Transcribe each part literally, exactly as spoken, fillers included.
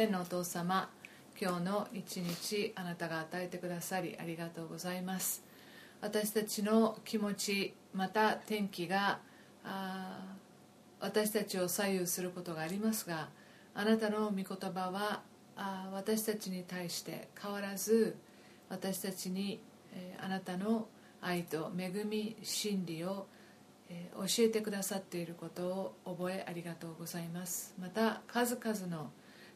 天のお父様、今日の一日あなたが与えてくださりありがとうございます。私たちの気持ち、また天気があ私たちを左右することがありますが、あなたの御言葉はあ私たちに対して変わらず、私たちに、えー、あなたの愛と恵み、真理を、えー、教えてくださっていることを覚えありがとうございます。また数々の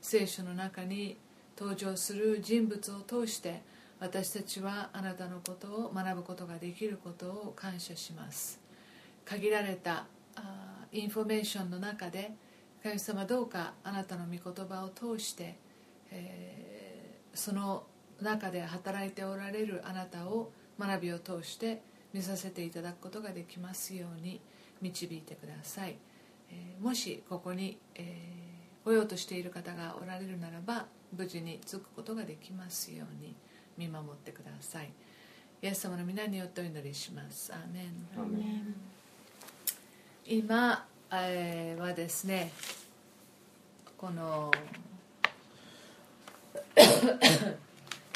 聖書の中に登場する人物を通して、私たちはあなたのことを学ぶことができることを感謝します。限られたあインフォメーションの中で、神様、どうかあなたの御言葉を通して、えー、その中で働いておられるあなたを学びを通して見させていただくことができますように導いてください。えー、もしここに、えー、来ようとしている方がおられるならば、無事に着くことができますように見守ってください。イエス様の皆によってお祈りします。アーメン。アーメン。今はですね、この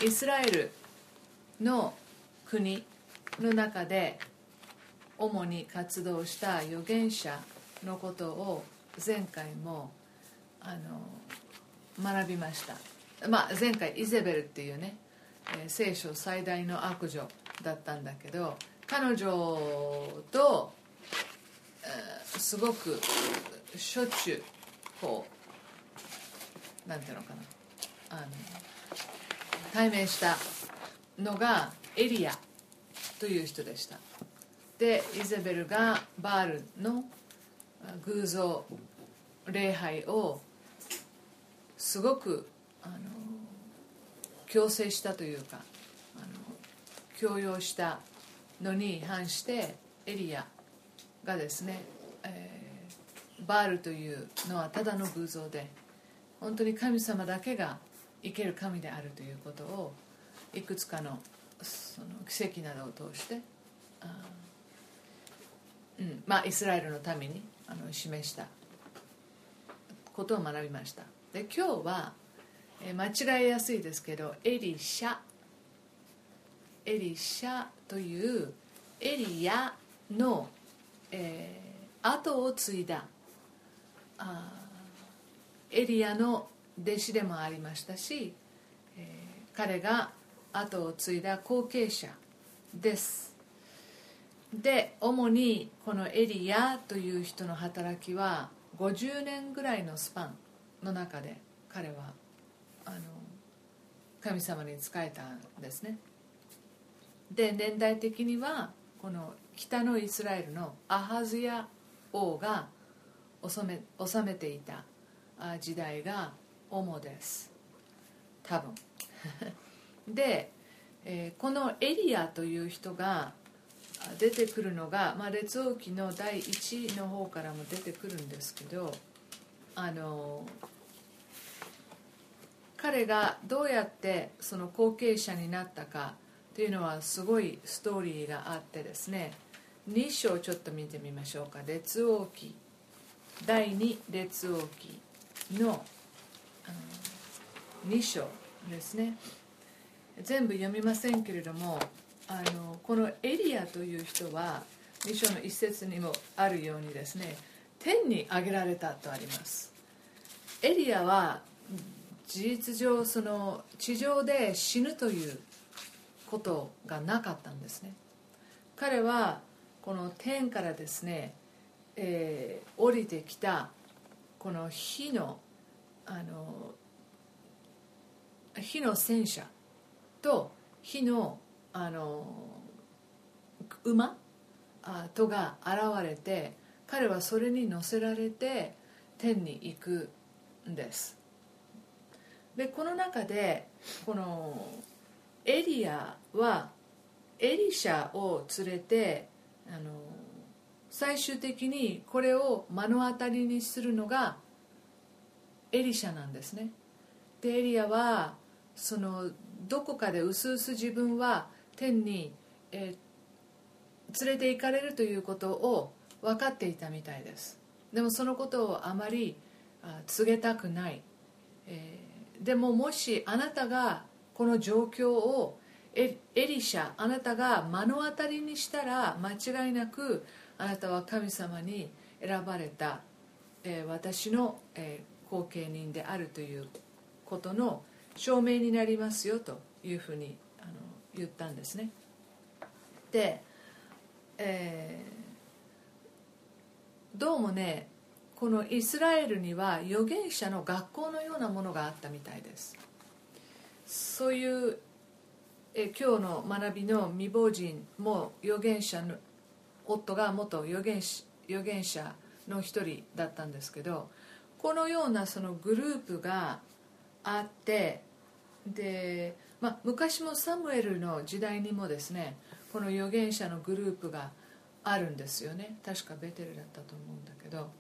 イスラエルの国の中で主に活動した預言者のことを前回もあの学びました。まあ、前回イゼベルっていうね、聖書最大の悪女だったんだけど、彼女とすごくしょっちゅうこうなんていうのかなあの対面したのがエリヤという人でした。でイゼベルがバールの偶像礼拝をすごくあの強制したというか、あの強要したのに反してエリヤがですね、えー、バールというのはただの偶像で、本当に神様だけが生ける神であるということをいくつか の, その奇跡などを通してあ、うんまあ、イスラエルの民にあの示したことを学びました。で今日は、えー、間違えやすいですけど、エリシャエリシャというエリヤのえー、後を継いだあエリヤの弟子でもありましたし、えー、彼が後を継いだ後継者です。で主にこのエリヤという人の働きはごじゅうねんぐらいのスパンの中で彼はあの神様に仕えたんですね。で年代的にはこの北のイスラエルのアハズヤ王が治め、治めていた時代が主です。多分で、えー、このエリヤという人が出てくるのが、まあ、列王記のだいいちの方からも出てくるんですけど、あの彼がどうやってその後継者になったかというのはすごいストーリーがあってですね、に章ちょっと見てみましょうか。列王記だいに列王記のに章ですね。全部読みませんけれども、あのこのエリヤという人はに章の一節にもあるようにですね、天に上げられたとあります。エリヤは事実上その地上で死ぬということがなかったんですね。彼はこの天からですね、えー、降りてきたこの火の、あの火の戦車と火の、あの馬とが現れて、彼はそれに乗せられて天に行くんです。でこの中でこのエリヤはエリシャを連れて、あの最終的にこれを目の当たりにするのがエリシャなんですね。でエリヤはそのどこかでうすうす自分は天に、えー、連れて行かれるということを分かっていたみたいです。でもそのことをあまりあ告げたくない、えでももしあなたがこの状況をエリシャ、あなたが目の当たりにしたら、間違いなくあなたは神様に選ばれた、えー、私の、えー、後見人であるということの証明になりますよというふうにあの言ったんですね。で、えー、どうもね、このイスラエルには預言者の学校のようなものがあったみたいです。そういうえ今日の学びの未亡人も預言者の夫が元預言者、預言者の一人だったんですけど、このようなそのグループがあって、で、まあ、昔もサムエルの時代にもですね、この預言者のグループがあるんですよね。確かベテルだったと思うんだけど、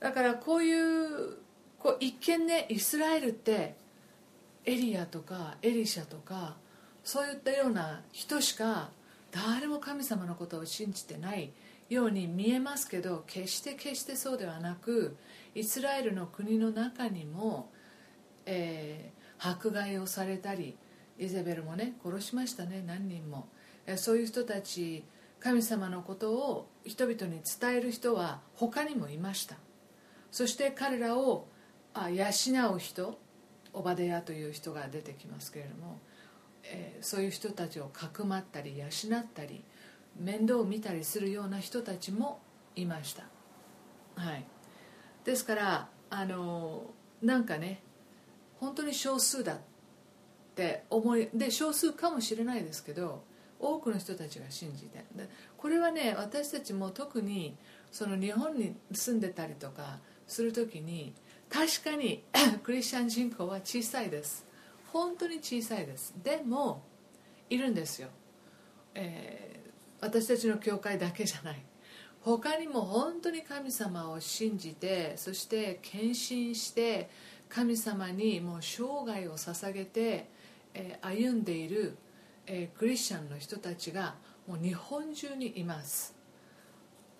だからこういう、こう一見ね、イスラエルってエリアとかエリシャとかそういったような人しか誰も神様のことを信じてないように見えますけど、決して決してそうではなく、イスラエルの国の中にも、えー、迫害をされたり、イゼベルもね殺しましたね、何人も、えー、そういう人たち、神様のことを人々に伝える人は他にもいました。そして彼らをあ養う人、オバデヤという人が出てきますけれども、えー、そういう人たちをかくまったり養ったり面倒を見たりするような人たちもいました。はい、ですからあのなんかね、本当に少数だって思いで、少数かもしれないですけど、多くの人たちが信じて、でこれはね、私たちも特にその日本に住んでたりとかするときに、確かにクリスチャン人口は小さいです。本当に小さいです。でもいるんですよ、えー、私たちの教会だけじゃない、他にも本当に神様を信じて、そして献身して神様にもう生涯を捧げて、えー、歩んでいる、えー、クリスチャンの人たちがもう日本中にいます。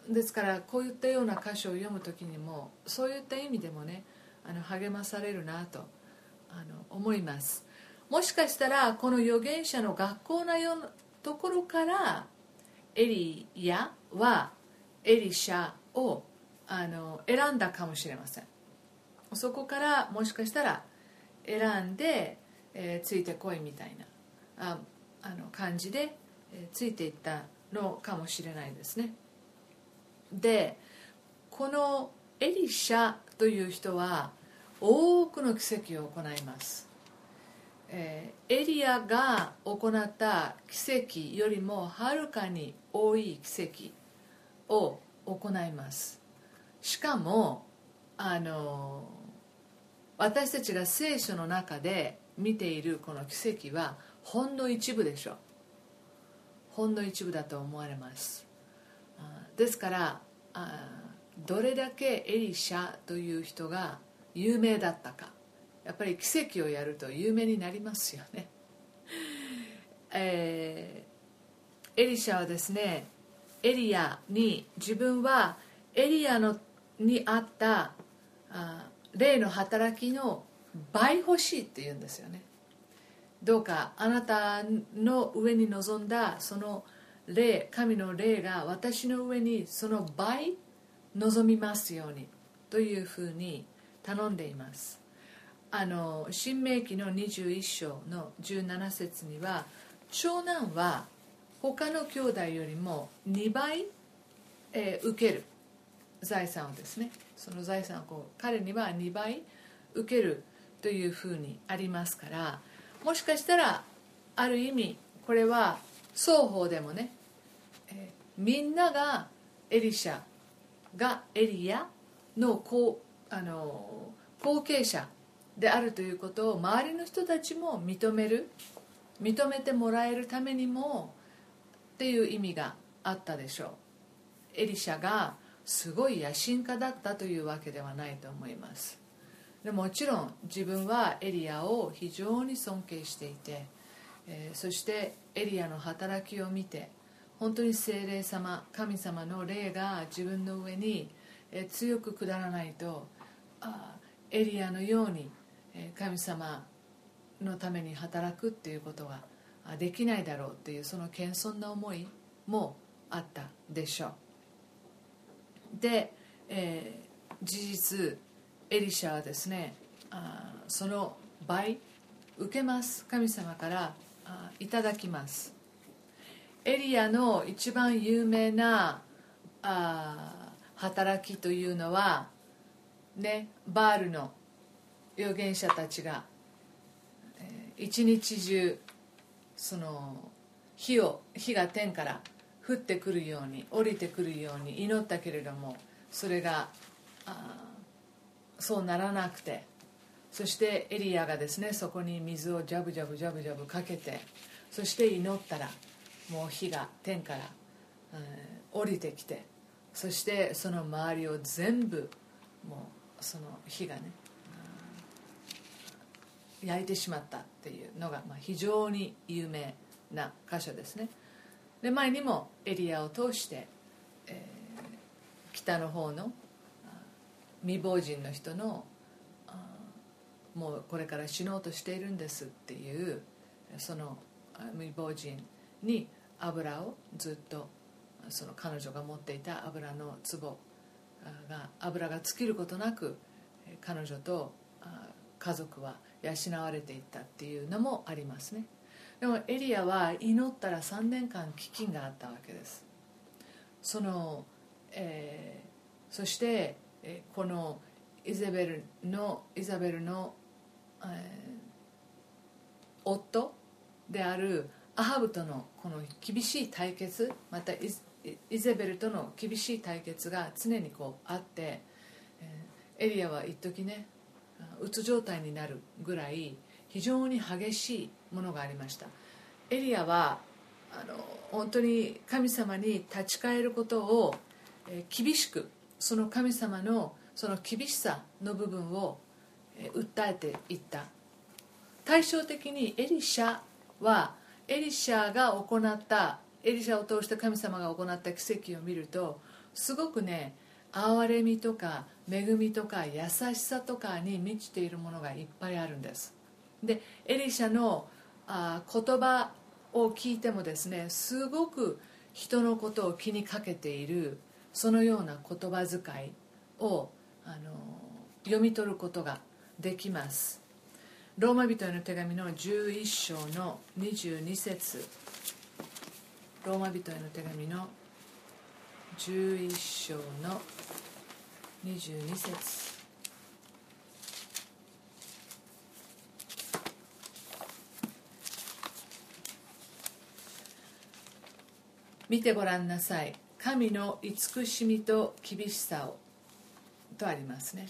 ですからこういったような箇所を読むときにも、そういった意味でもね、あの励まされるなとあの思います。もしかしたらこの預言者の学校のようなところから、エリヤはエリシャをあの選んだかもしれません。そこからもしかしたら選んで、えー、ついてこいみたいなああの感じで、えー、ついていったのかもしれないですね。でこのエリシャという人は多くの奇跡を行います、えー、エリアが行った奇跡よりもはるかに多い奇跡を行います。しかもあの私たちが聖書の中で見ているこの奇跡はほんの一部でしょう。ほんの一部だと思われます。ですからあどれだけエリシャという人が有名だったか、やっぱり奇跡をやると有名になりますよね、えー、エリシャはですね、エリアに自分はエリアのにあったあ霊の働きの倍欲しいって言うんですよね。どうかあなたの上に臨んだその霊、神の霊が私の上にその倍望みますようにというふうに頼んでいます。あの新明記のにじゅういっ章のじゅうなな節には、長男は他の兄弟よりもにばい、えー、受ける財産をですね、その財産をこう彼にはにばい受けるというふうにありますから、もしかしたらある意味これは双方でもね、えー、みんながエリシャがエリアの 後, あの後継者であるということを周りの人たちも認める、認めてもらえるためにもっていう意味があったでしょう。エリシャがすごい野心家だったというわけではないと思います。でもちろん自分はエリアを非常に尊敬していて、えー、そしてエリアの働きを見て、本当に聖霊様、神様の霊が自分の上に強く下らないと、あエリアのように神様のために働くっていうことはできないだろうっていうその謙遜な思いもあったでしょう。で、えー、事実エリシャはですね、あその倍受けます、神様からあいただきます。エリアの一番有名なあ働きというのは、ね、バールの預言者たちが、えー、一日中その火を火が天から降ってくるように降りてくるように祈ったけれども、それがあそうならなくて、そしてエリアがですねそこに水をジャブジャブジャブジャブかけて、そして祈ったらもう火が天から、うん、降りてきて、そしてその周りを全部もうその火がね、うん、焼いてしまったっていうのが、まあ、非常に有名な箇所ですね。で前にもエリアを通して、えー、北の方の未亡人の人のもうこれから死のうとしているんですっていうその未亡人に油をずっとその彼女が持っていた油の壺が油が尽きることなく彼女と家族は養われていったっていうのもありますね。でもエリアは祈ったらさんねんかん飢饉があったわけです。その、えー、そしてこのイザベルのイザベルのえー、夫であるアハブとのこの厳しい対決、また イ, イゼベルとの厳しい対決が常にこうあって、えー、エリアは一時ねうつ状態になるぐらい非常に激しいものがありました。エリアはあの本当に神様に立ち返ることを、えー、厳しく、その神様のその厳しさの部分を訴えていった。対照的にエリシャはエリシャが行ったエリシャを通して神様が行った奇跡を見ると、すごくね憐れみとか恵みとか優しさとかに満ちているものがいっぱいあるんです。でエリシャのあ言葉を聞いてもですね、すごく人のことを気にかけているそのような言葉遣いをあの読み取ることができます。ローマ人への手紙のじゅういっ章のにじゅうに節、ローマ人への手紙のじゅういっ章のにじゅうに節、見てごらんなさい、神の慈しみと厳しさをとありますね。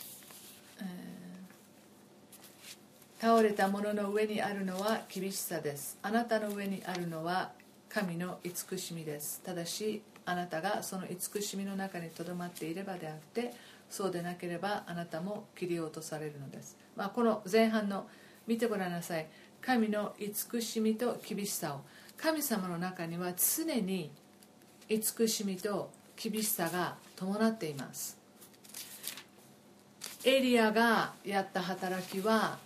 倒れたものの上にあるのは厳しさです。あなたの上にあるのは神の慈しみです。ただしあなたがその慈しみの中にとどまっていればであって、そうでなければあなたも切り落とされるのです。まあ、この前半の見てごらんなさい、神の慈しみと厳しさを、神様の中には常に慈しみと厳しさが伴っています。エリアがやった働きは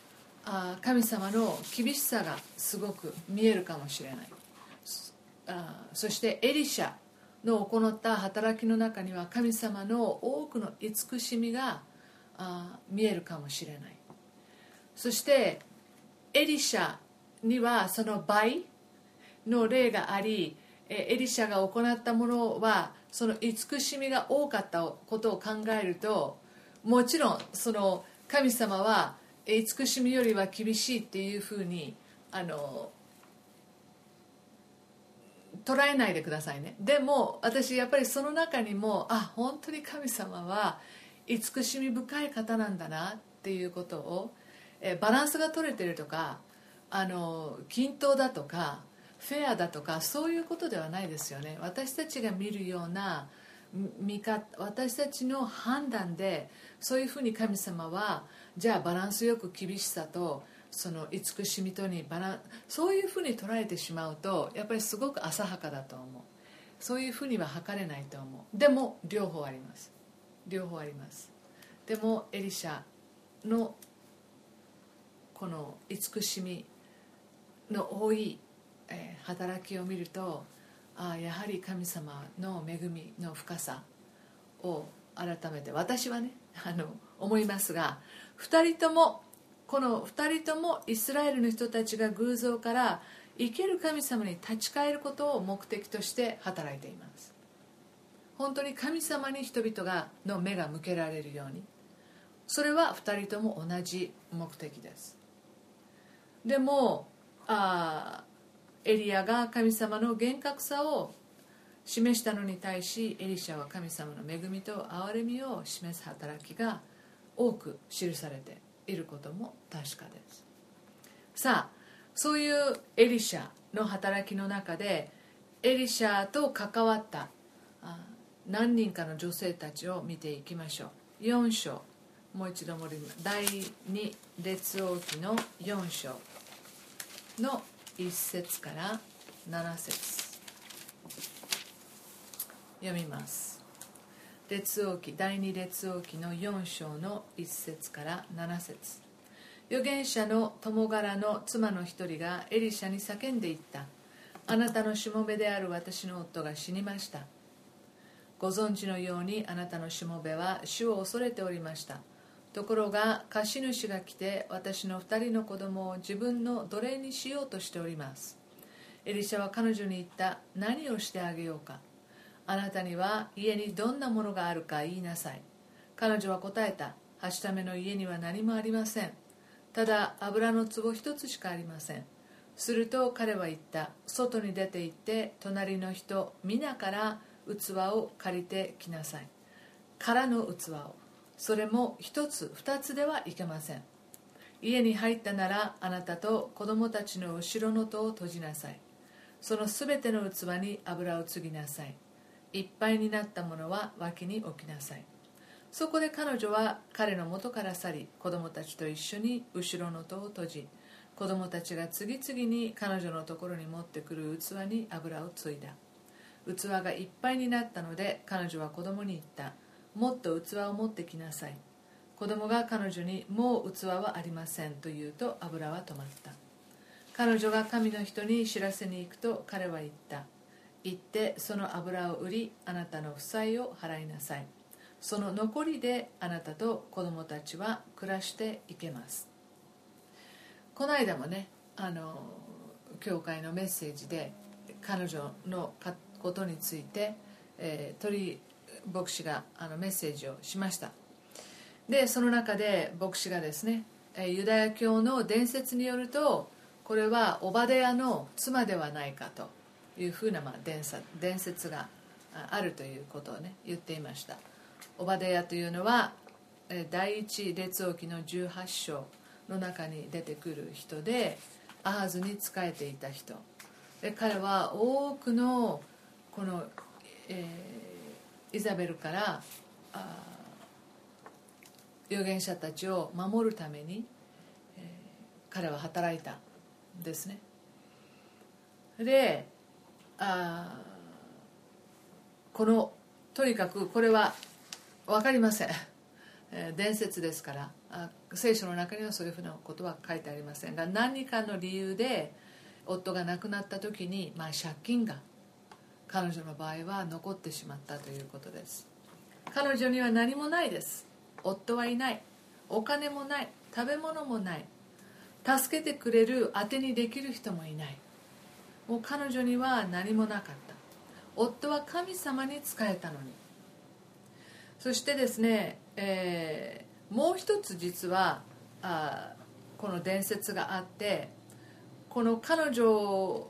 あ神様の厳しさがすごく見えるかもしれない。あそしてエリシャの行った働きの中には神様の多くの慈しみがあ見えるかもしれない。そしてエリシャにはその倍の霊があり、エリシャが行ったものはその慈しみが多かったことを考えると、もちろんその神様は慈しみよりは厳しいっていうふうにあの捉えないでくださいね。でも私やっぱりその中にもあ本当に神様は慈しみ深い方なんだなっていうことを、えバランスが取れてるとかあの均等だとかフェアだとかそういうことではないですよね。私たちが見るような見方、私たちの判断でそういうふうに神様はじゃあバランスよく厳しさとその慈しみとにバランそういうふうに捉えてしまうと、やっぱりすごく浅はかだと思う。そういうふうには測れないと思う。でも両方あります、両方あります。でもエリシャのこの慈しみの多い、えー、働きを見ると、あ、やはり神様の恵みの深さを改めて私はね、あの思いますが、ふたりともこのふたりともイスラエルの人たちが偶像から生ける神様に立ち返ることを目的として働いています。本当に神様に人々がの目が向けられるように、それはふたりとも同じ目的です。でもあエリアが神様の厳格さを示したのに対し、エリシャは神様の恵みと憐れみを示す働きが多く記されていることも確かです。さあ、そういうエリシャの働きの中で、エリシャと関わった何人かの女性たちを見ていきましょう。よん章、もう一度戻ります。だいに列王記のよん章のいっ節からなな節読みます。列王記、だいに列王記のよん章のいっ節からなな節。預言者の友柄の妻の一人がエリシャに叫んでいった。あなたのしもべである私の夫が死にました。ご存知のようにあなたのしもべは主を恐れておりました。ところが貸主が来て、私の二人の子供を自分の奴隷にしようとしております。エリシャは彼女に言った。何をしてあげようか。あなたには家にどんなものがあるか言いなさい。彼女は答えた。はしための家には何もありません。ただ油の壺一つしかありません。すると彼は言った。外に出て行って隣の人皆から器を借りてきなさい。空の器を、それも一つ二つではいけません。家に入ったならあなたと子供たちの後ろの戸を閉じなさい。そのすべての器に油を注ぎなさい。いっぱいになったものは脇に置きなさい。そこで彼女は彼の元から去り、子供たちと一緒に後ろの戸を閉じ、子供たちが次々に彼女のところに持ってくる器に油を注いだ。器がいっぱいになったので、彼女は子供に言った。もっと器を持ってきなさい。子供が彼女に、もう器はありませんと言うと油は止まった。彼女が神の人に知らせに行くと、彼は言った。行ってその油を売り、あなたの負債を払いなさい。その残りであなたと子供たちは暮らしていけます。この間もね、あの教会のメッセージで彼女のことについて、えー、鳥牧師があのメッセージをしました。でその中で牧師がですね、ユダヤ教の伝説によると、これはオバデヤの妻ではないかというふうな、まあ、伝説、伝説があるということをね言っていました。オバデヤというのは第一列王記のじゅうはち章の中に出てくる人で、アハズに仕えていた人で、彼は多くのこの、えー、イザベルからあ預言者たちを守るために、えー、彼は働いたんですね。であこのとにかくこれは分かりません、えー、伝説ですから、あ聖書の中にはそういうふうなことは書いてありませんが、何かの理由で夫が亡くなった時に、まあ、借金が彼女の場合は残ってしまったということです。彼女には何もないです。夫はいない、お金もない、食べ物もない、助けてくれる当てにできる人もいない。もう彼女には何もなかった。夫は神様に仕えたのに。そしてですね、えー、もう一つ実はあこの伝説があって、この彼女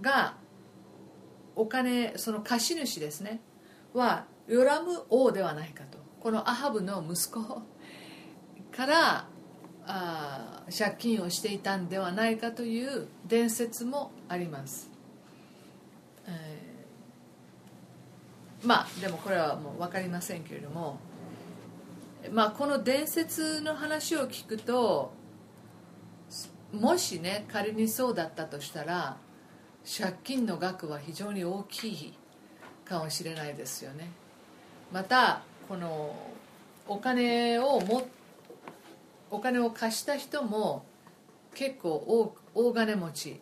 がお金、その貸主ですねはヨラム王ではないかと、このアハブの息子からあ借金をしていたんではないかという伝説もあります。えー、まあでもこれはもう分かりませんけれども、まあ、この伝説の話を聞くと、もしね仮にそうだったとしたら、借金の額は非常に大きいかもしれないですよね。またこのお金を持ってお金を貸した人も結構 大, 大金持ち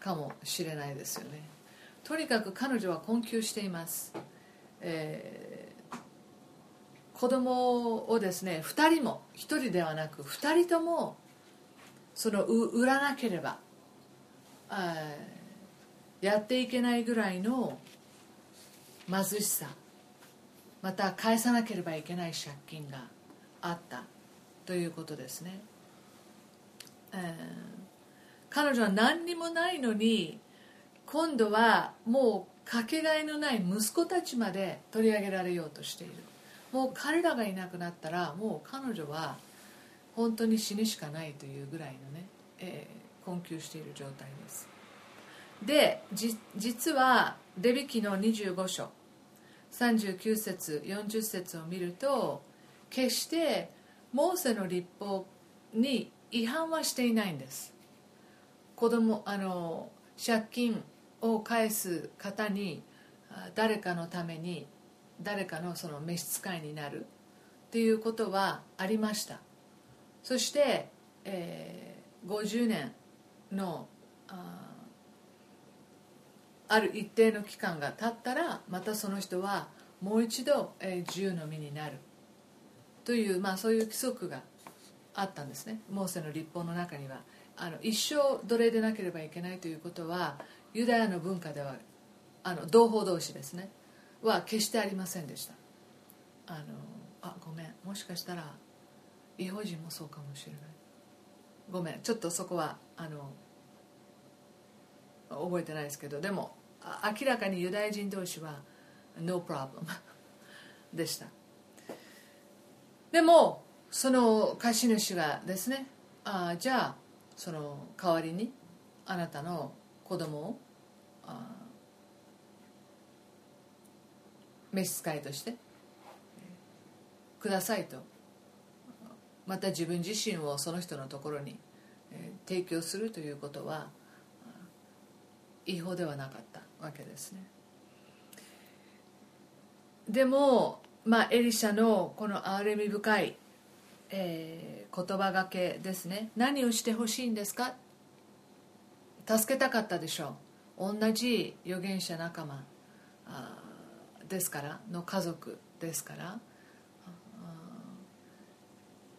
かもしれないですよね。とにかく彼女は困窮しています、えー、子供をですねふたりもひとりではなくふたりともその売らなければやっていけないぐらいの貧しさ、また返さなければいけない借金があったということですね、えー、彼女は何にもないのに今度はもうかけがえのない息子たちまで取り上げられようとしている。もう彼らがいなくなったらもう彼女は本当に死ぬしかないというぐらいのね、えー、困窮している状態です。で、じ実はレビ記のにじゅうご章さんじゅうきゅう節よんじゅう節を見ると決してモーセの律法に違反はしていないんです。子供あの借金を返す方に誰かのために誰かのその召使いになるっていうことはありました。そして、えー、ごじゅうねんの あ, ある一定の期間が経ったらまたその人はもう一度、えー、自由の身になるという、まあ、そういう規則があったんですね。モーセの律法の中にはあの一生奴隷でなければいけないということはユダヤの文化ではあの同胞同士ですねは決してありませんでした。あのあごめんもしかしたら違法人もそうかもしれない。ごめんちょっとそこはあの覚えてないですけど、でも明らかにユダヤ人同士は No problem でした。でもその貸主がですねあじゃあその代わりにあなたの子供を召使いとしてくださいと、また自分自身をその人のところに提供するということは違法ではなかったわけですね。でも、まあ、エリシャのこの憐れみ深いえー、言葉がけですね。何をしてほしいんですか。助けたかったでしょう。同じ預言者仲間ですからの家族ですから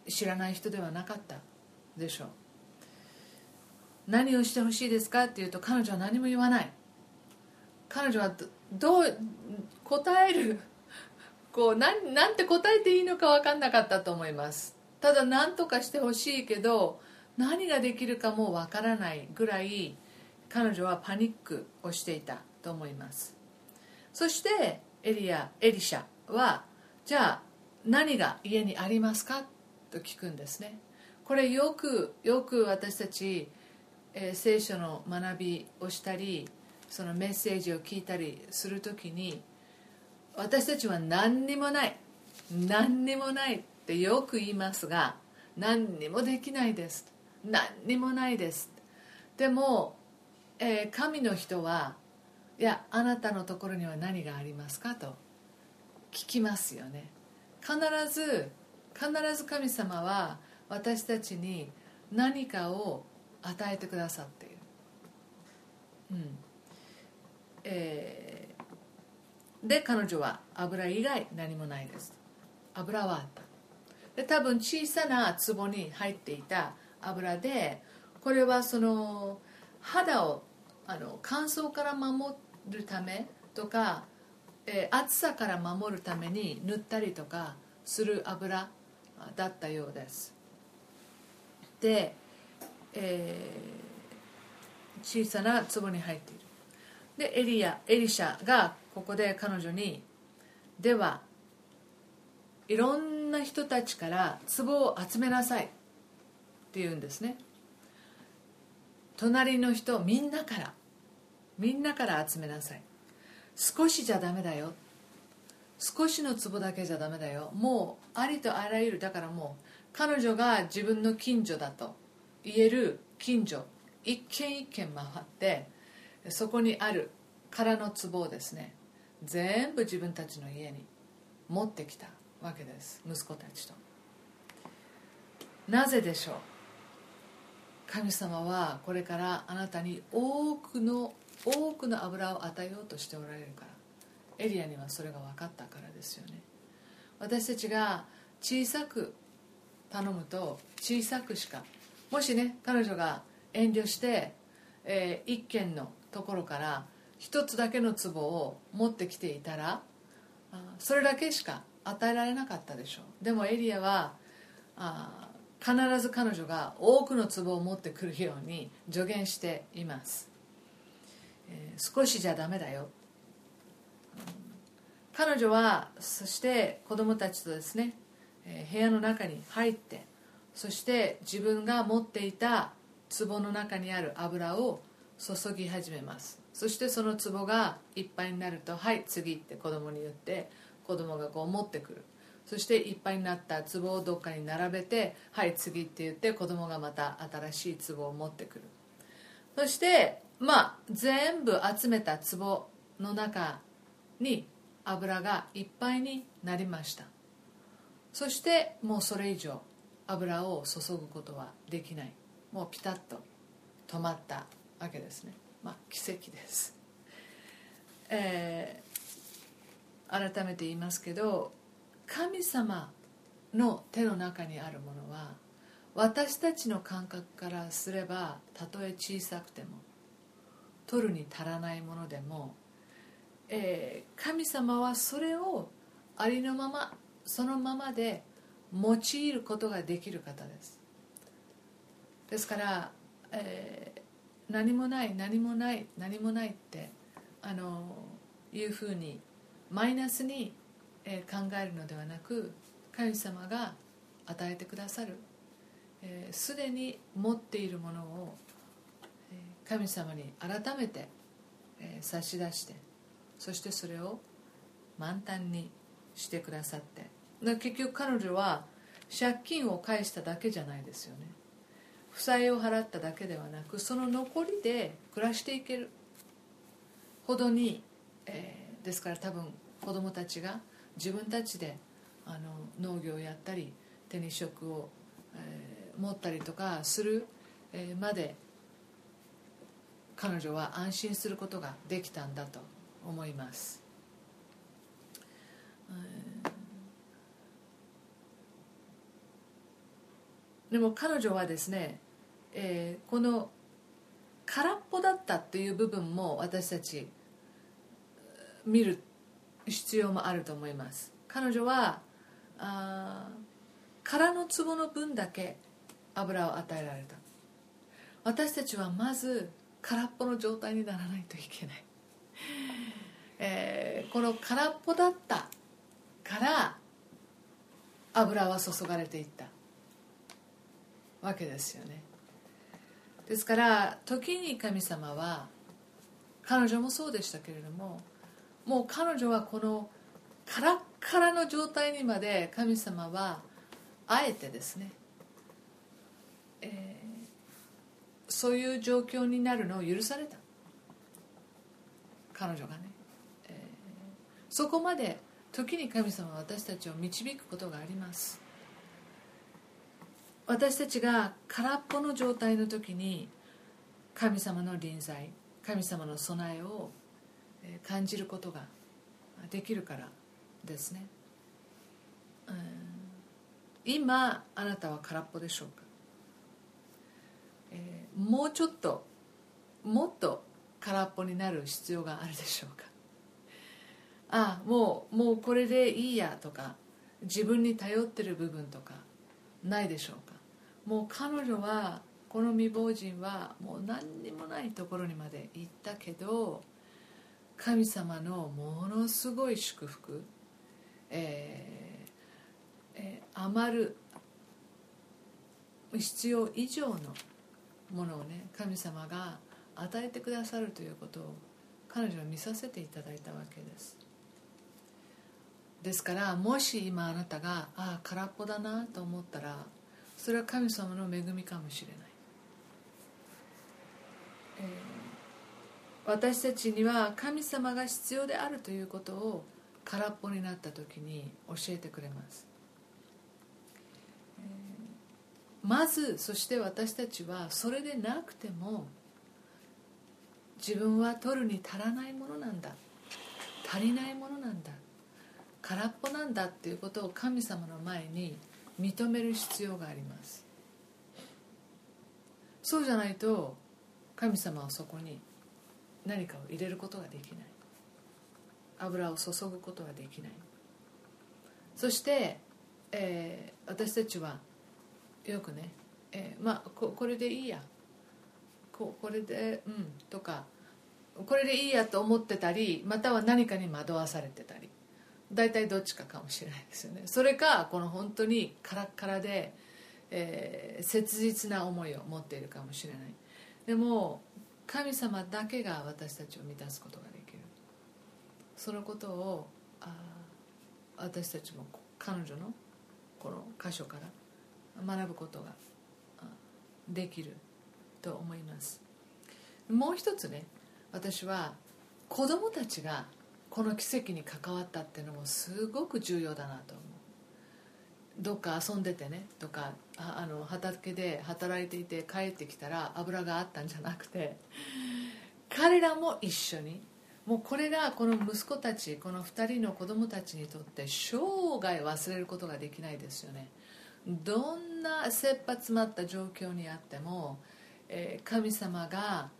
知らない人ではなかったでしょう。何をしてほしいですかっていうと彼女は何も言わない。彼女は ど, どう答えるこう な, なんて答えていいのか分かんなかったと思います。ただ何とかしてほしいけど何ができるかもわからないぐらい彼女はパニックをしていたと思います。そしてエリア、エリシャはじゃあ何が家にありますかと聞くんですね。これよくよく私たち、えー、聖書の学びをしたりそのメッセージを聞いたりするときに私たちは何にもない何にもないってよく言いますが何にもできないです何にもないですでも、えー、神の人はいやあなたのところには何がありますかと聞きますよね。必ず必ず神様は私たちに何かを与えてくださっている、うんえー、で彼女は油以外何もないです。油はあったで多分小さな壺に入っていた油でこれはその肌をあの乾燥から守るためとか、えー、暑さから守るために塗ったりとかする油だったようです。で、えー、小さな壺に入っている。でエリア、エリシャがここで彼女にではいろんなそんな人たちから壺を集めなさいって言うんですね。隣の人みんなからみんなから集めなさい。少しじゃダメだよ少しの壺だけじゃダメだよもうありとあらゆるだからもう彼女が自分の近所だと言える近所一軒一軒回ってそこにある空の壺をですね全部自分たちの家に持ってきたわけです。息子たちと。なぜでしょう。神様はこれからあなたに多くの多くの油を与えようとしておられるから、エリアにはそれが分かったからですよね。私たちが小さく頼むと小さくしか、もしね彼女が遠慮して、えー、一軒のところから一つだけの壺を持ってきていたら、それだけしか与えられなかったでしょう。でもエリアはあ必ず彼女が多くの壺を持ってくるように助言しています。えー、少しじゃダメだよ。彼女はそして子供たちとですね、えー、部屋の中に入って、そして自分が持っていた壺の中にある油を注ぎ始めます。そしてその壺がいっぱいになると、はい次って子供に言って、子供がこう持ってくる。そしていっぱいになった壺をどっかに並べて、はい次って言って、子供がまた新しい壺を持ってくる。そしてまあ全部集めた壺の中に油がいっぱいになりました。そしてもうそれ以上油を注ぐことはできない。もうピタッと止まったわけですね。まあ奇跡です。えー、改めて言いますけど、神様の手の中にあるものは私たちの感覚からすれば、たとえ小さくても取るに足らないものでも、えー、神様はそれをありのままそのままで用いることができる方です。ですから、えー、何もない何もない何もないってあのいうふうにマイナスに、えー、考えるのではなく、神様が与えてくださる、えー、すでに持っているものを神様に改めて差し出して、そしてそれを満タンにしてくださって、結局彼女は借金を返しただけじゃないですよね。負債を払っただけではなく、その残りで暮らしていけるほどに、えー、ですから多分子供たちが自分たちであの農業をやったり手に職を、えー、持ったりとかする、えー、まで彼女は安心することができたんだと思います。でも彼女はですね、えー、この空っぽだったという部分も私たち見る必要もあると思います。彼女はあ空の壺の分だけ油を与えられた。私たちはまず空っぽの状態にならないといけない。えー、この空っぽだったから油は注がれていったわけですよね。ですから時に神様は、彼女もそうでしたけれども、もう彼女はこのカラッカラの状態にまで神様はあえてですね、えーそういう状況になるのを許された。彼女がね、えー、そこまで時に神様は私たちを導くことがあります。私たちが空っぽの状態の時に神様の臨在、神様の備えを感じることができるからですね。うん、今あなたは空っぽでしょうか。もうちょっともっと空っぽになる必要があるでしょうか。ああもうもうこれでいいやとか、自分に頼ってる部分とかないでしょうか。もう彼女は、この未亡人はもう何にもないところにまで行ったけど、神様のものすごい祝福、えーえー、余る必要以上のものをね、神様が与えてくださるということを彼女は見させていただいたわけです。ですから、もし今あなたがああ空っぽだなと思ったら、それは神様の恵みかもしれない。えー、私たちには神様が必要であるということを空っぽになった時に教えてくれます。まず、そして私たちはそれでなくても自分は取るに足らないものなんだ、足りないものなんだ、空っぽなんだっていうことを神様の前に認める必要があります。そうじゃないと神様はそこに何かを入れることができない、油を注ぐことはできない。そして、えー、私たちはよくね、えー、まあ こ, これでいいや こ, これでうんとかこれでいいやと思ってたり、または何かに惑わされてたり、大体どっちかかもしれないですよね。それかこの本当にカラッカラで、えー、切実な思いを持っているかもしれない。でも神様だけが私たちを満たすことができる。そのことをあ私たちも彼女のこの箇所から学ぶことができると思います。もう一つね、私は子供たちがこの奇跡に関わったっていうのもすごく重要だなと思う。どっか遊んでてねとか、ああの畑で働いていて帰ってきたら油があったんじゃなくて、彼らも一緒に、もうこれがこの息子たち、このふたりの子供たちにとって生涯忘れることができないですよね。どんな切羽詰まった状況にあっても、えー、神様が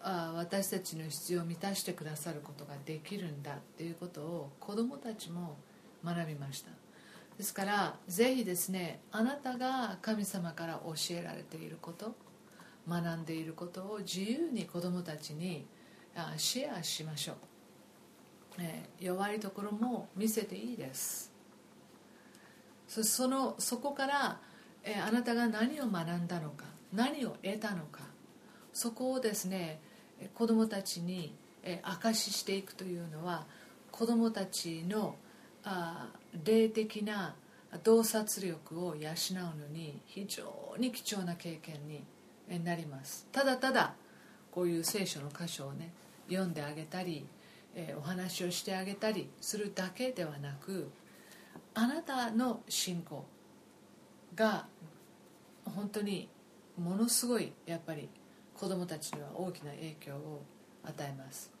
あ私たちの必要を満たしてくださることができるんだっていうことを子供たちも学びました。ですからぜひですね、あなたが神様から教えられていること、学んでいることを自由に子どもたちにシェアしましょう、えー、弱いところも見せていいです。 そ, そ, のそこから、えー、あなたが何を学んだのか、何を得たのか、そこをですね子どもたちに、えー、明かししていくというのは、子どもたちのあ霊的な洞察力を養うのに非常に貴重な経験になります。ただただこういう聖書の箇所をね読んであげたり、えー、お話をしてあげたりするだけではなく、あなたの信仰が本当にものすごいやっぱり子どもたちには大きな影響を与えます。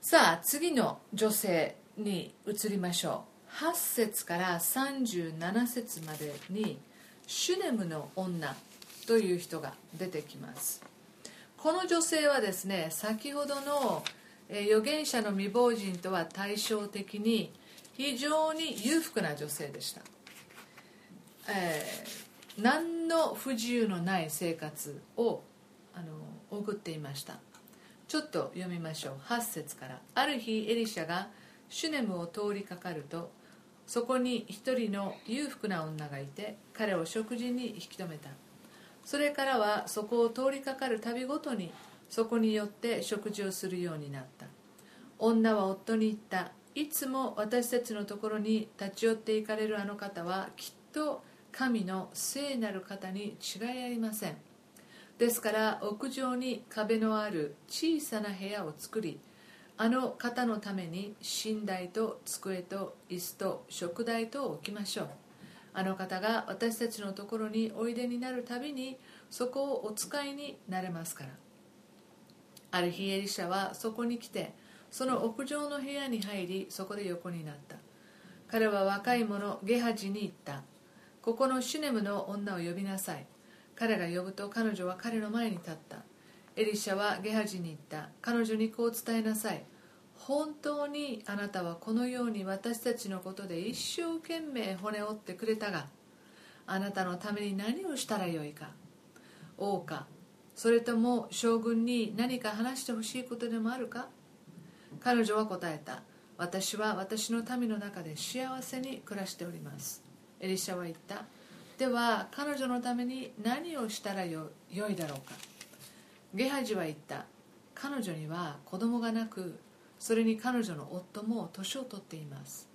さあ次の女性に移りましょう。はっせつからさんじゅうななせつまでにシュネムの女という人が出てきます。この女性はですね、先ほどの預言者の未亡人とは対照的に非常に裕福な女性でした。えー、何の不自由のない生活をあの送っていました。ちょっと読みましょう。はっせつから、ある日エリシャがシュネムを通りかかると、そこに一人の裕福な女がいて、彼を食事に引き止めた。それからはそこを通りかかるたびごとにそこによって食事をするようになった。女は夫に言った。いつも私たちのところに立ち寄って行かれるあの方はきっと神の聖なる方に違いありません。ですから屋上に壁のある小さな部屋を作り、あの方のために寝台と机と椅子と食台とを置きましょう。あの方が私たちのところにおいでになるたびにそこをお使いになれますから。ある日エリシャはそこに来て、その屋上の部屋に入り、そこで横になった。彼は若い者ゲハジに言った。ここのシュネムの女を呼びなさい。彼が呼ぶと彼女は彼の前に立った。エリシャはゲハジに言った。彼女にこう伝えなさい。本当にあなたはこのように私たちのことで一生懸命骨折ってくれたが、あなたのために何をしたらよいか。王か、それとも将軍に何か話してほしいことでもあるか。彼女は答えた。私は私の民の中で幸せに暮らしております。エリシャは言った。では彼女のために何をしたらよいだろうか。ゲハジは言った。彼女には子供がなく、それに彼女の夫も年を取っています。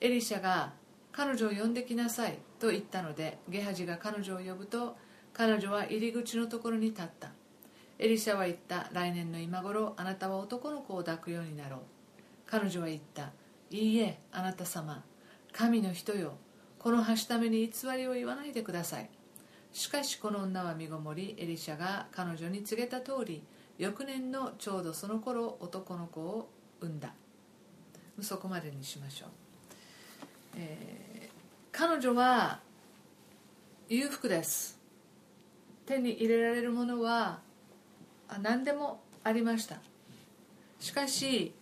エリシャが彼女を呼んできなさいと言ったので、ゲハジが彼女を呼ぶと彼女は入り口のところに立った。エリシャは言った。来年の今頃あなたは男の子を抱くようになろう。彼女は言った。いいえあなた様、神の人よ、この橋ために偽りを言わないでください。しかしこの女は身ごもり、エリシャが彼女に告げた通り、翌年のちょうどその頃、男の子を産んだ。そこまでにしましょう。えー、彼女は裕福です。手に入れられるものは何でもありました。しかし、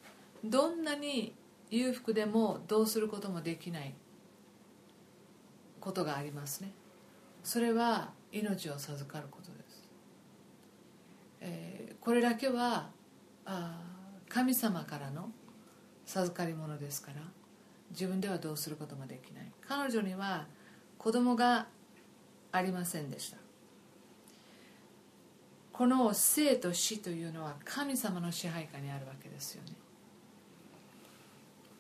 どんなに裕福でもどうすることもできないことがありますね。それは命を授かることです。えー、これだけはあ神様からの授かり物ですから、自分ではどうすることもできない。彼女には子供がありませんでした。この生と死というのは神様の支配下にあるわけですよね。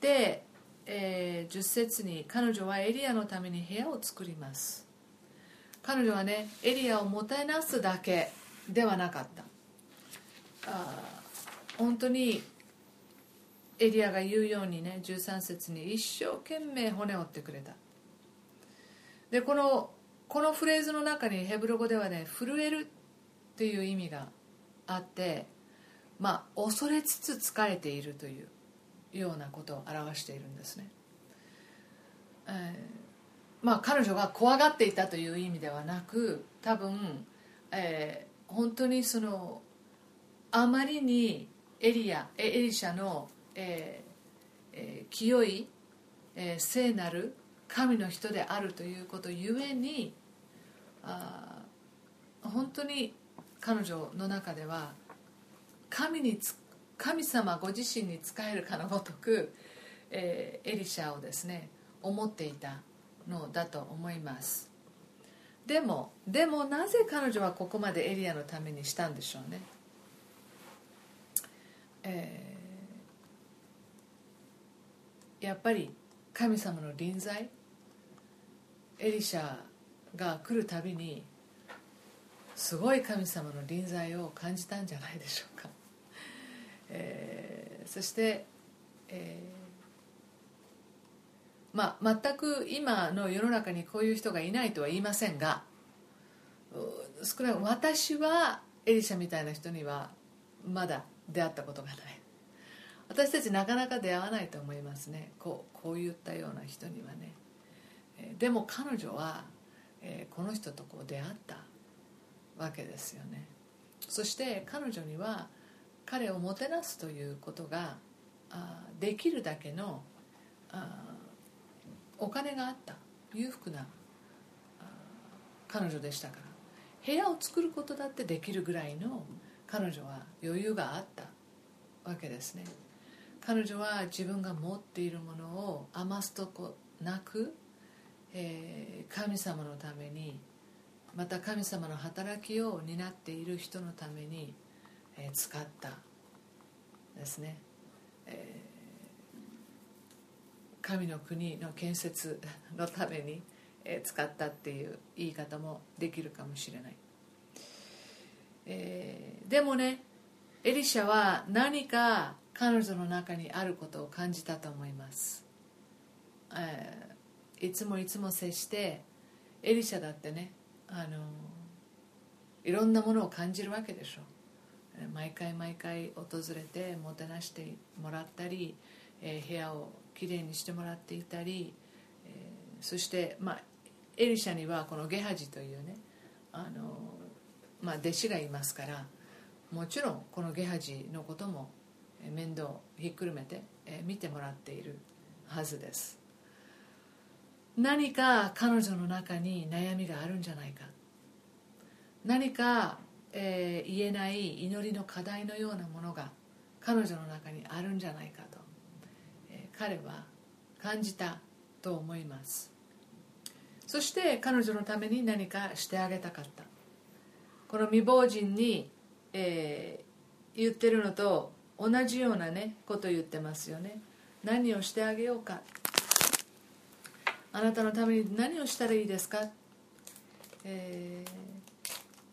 で、えー、じゅっ節に彼女はエリアのために部屋を作ります。彼女はね、エリアをもてなすだけではなかった。あ本当にエリアが言うようにね、じゅうさん節に一生懸命骨折ってくれた。でこのこのフレーズの中にヘブル語ではね、震えるという意味があって、まあ、恐れつつ疲れているというようなことを表しているんですね。えー、まあ彼女が怖がっていたという意味ではなく、多分、えー、本当にそのあまりにエリア、エリシャの、えーえー、清い、えー、聖なる神の人であるということゆえに、あ本当に彼女の中では 神, につ神様ご自身に仕えるかのごとく、えー、エリシャをですね思っていたのだと思います。でもでもなぜ彼女はここまでエリアのためにしたんでしょうね。えー、やっぱり神様の臨在、エリシャが来るたびにすごい神様の臨在を感じたんじゃないでしょうか。えー、そして、えーまあ、全く今の世の中にこういう人がいないとは言いませんが、少なくとも私はエリシャみたいな人にはまだ出会ったことがない。私たちなかなか出会わないと思いますね、こう、こういったような人にはね。えー、でも彼女は、えー、この人とこう出会ったわけですよね。そして彼女には彼をもてなすということができるだけのお金があった、裕福な彼女でしたから、部屋を作ることだってできるぐらいの彼女は余裕があったわけですね。彼女は自分が持っているものを余すとこなく、えー、神様のために、また神様の働きを担っている人のために使ったですね。えー、神の国の建設のために使ったっていう言い方もできるかもしれない。えー、でもね、エリシャは何か彼女の中にあることを感じたと思います。えー、いつもいつも接してエリシャだってね、あのいろんなものを感じるわけでしょ。毎回毎回訪れてもてなしてもらったり、えー、部屋をきれいにしてもらっていたり、えー、そして、まあ、エリシャにはこのゲハジというね、あの、まあ、弟子がいますから、もちろんこのゲハジのことも面倒をひっくるめて、えー、見てもらっているはずです。何か彼女の中に悩みがあるんじゃないか、何か、えー、言えない祈りの課題のようなものが彼女の中にあるんじゃないかと、えー、彼は感じたと思います。そして彼女のために何かしてあげたかった。この未亡人に、えー、言ってるのと同じようなねこと言ってますよね。何をしてあげようか、あなたのために何をしたらいいですか。え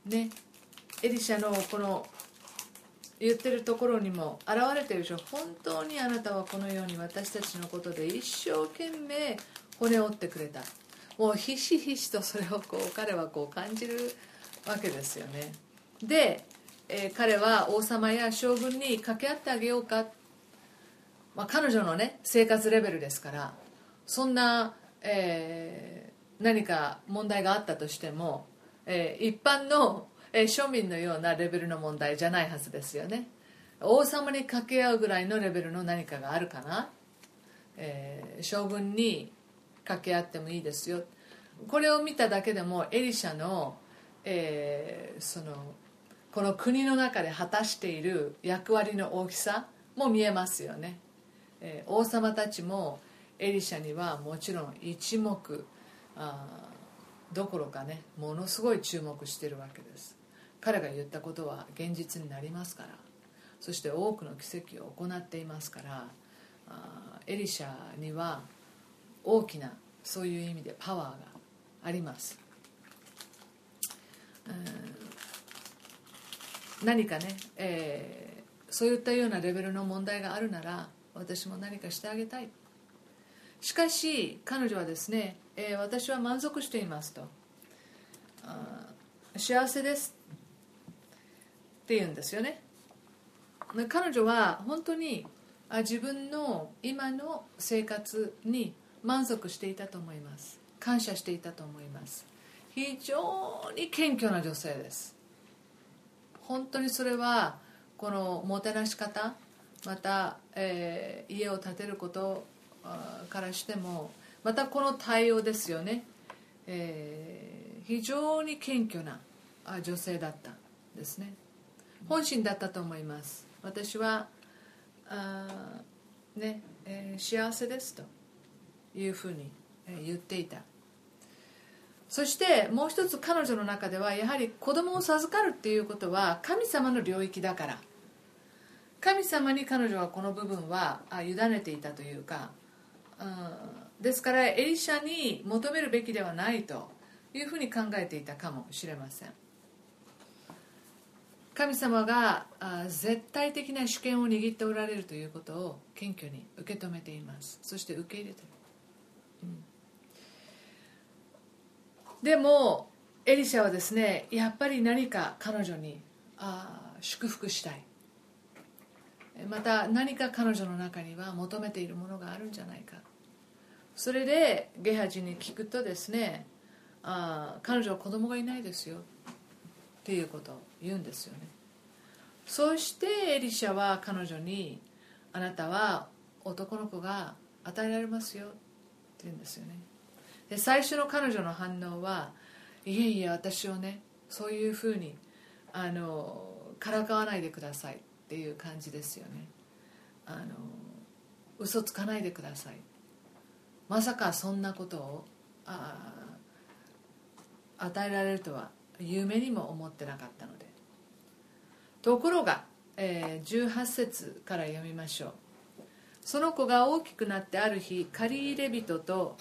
ーね、エリシャのこの言ってるところにも表れてるでしょ。本当にあなたはこのように私たちのことで一生懸命骨折ってくれた。もうひしひしとそれをこう彼はこう感じるわけですよね。で、えー、彼は王様や将軍に掛け合ってあげようか、まあ、彼女のね生活レベルですから、そんな、えー、何か問題があったとしても、えー、一般の、えー、庶民のようなレベルの問題じゃないはずですよね。王様に掛け合うぐらいのレベルの何かがあるかな、えー、将軍に掛け合ってもいいですよ。これを見ただけでもエリシャの、えー、そのこの国の中で果たしている役割の大きさも見えますよね、えー、王様たちもエリシャにはもちろん一目あどころかね、ものすごい注目しているわけです。彼が言ったことは現実になりますから、そして多くの奇跡を行っていますから、あエリシャには大きなそういう意味でパワーがあります。うん何かね、えー、そういったようなレベルの問題があるなら私も何かしてあげたい。しかし彼女はですね、えー、私は満足していますと、あ幸せですって言うんですよね。彼女は本当に自分の今の生活に満足していたと思います。感謝していたと思います。非常に謙虚な女性です。本当にそれはこのもてなし方、また、えー、家を建てることからしても、またこの対応ですよね、えー、非常に謙虚な女性だったんですね。本心だったと思います。私はあねえー、幸せですというふうに、えー、言っていた。そしてもう一つ彼女の中ではやはり子供を授かるっていうことは神様の領域だから、神様に彼女はこの部分はあ委ねていたというか、うん、ですからエリシャに求めるべきではないというふうに考えていたかもしれません。神様が絶対的な主権を握っておられるということを謙虚に受け止めています。そして受け入れている、うん、でもエリシャはですね、やっぱり何か彼女にあ祝福したい、また何か彼女の中には求めているものがあるんじゃないか。それでゲハジに聞くとですね、あ彼女は子供がいないですよっていうことを言うんですよね。そしてエリシャは彼女に、あなたは男の子が与えられますよって言うんですよね。で最初の彼女の反応は、いえいえ私をねそういうふうにあのからかわないでくださいっていう感じですよね。あの嘘つかないでください、まさかそんなことをあ与えられるとは夢にも思ってなかったので。ところが、えー、じゅうはっせつから読みましょう。その子が大きくなってある日、借入人と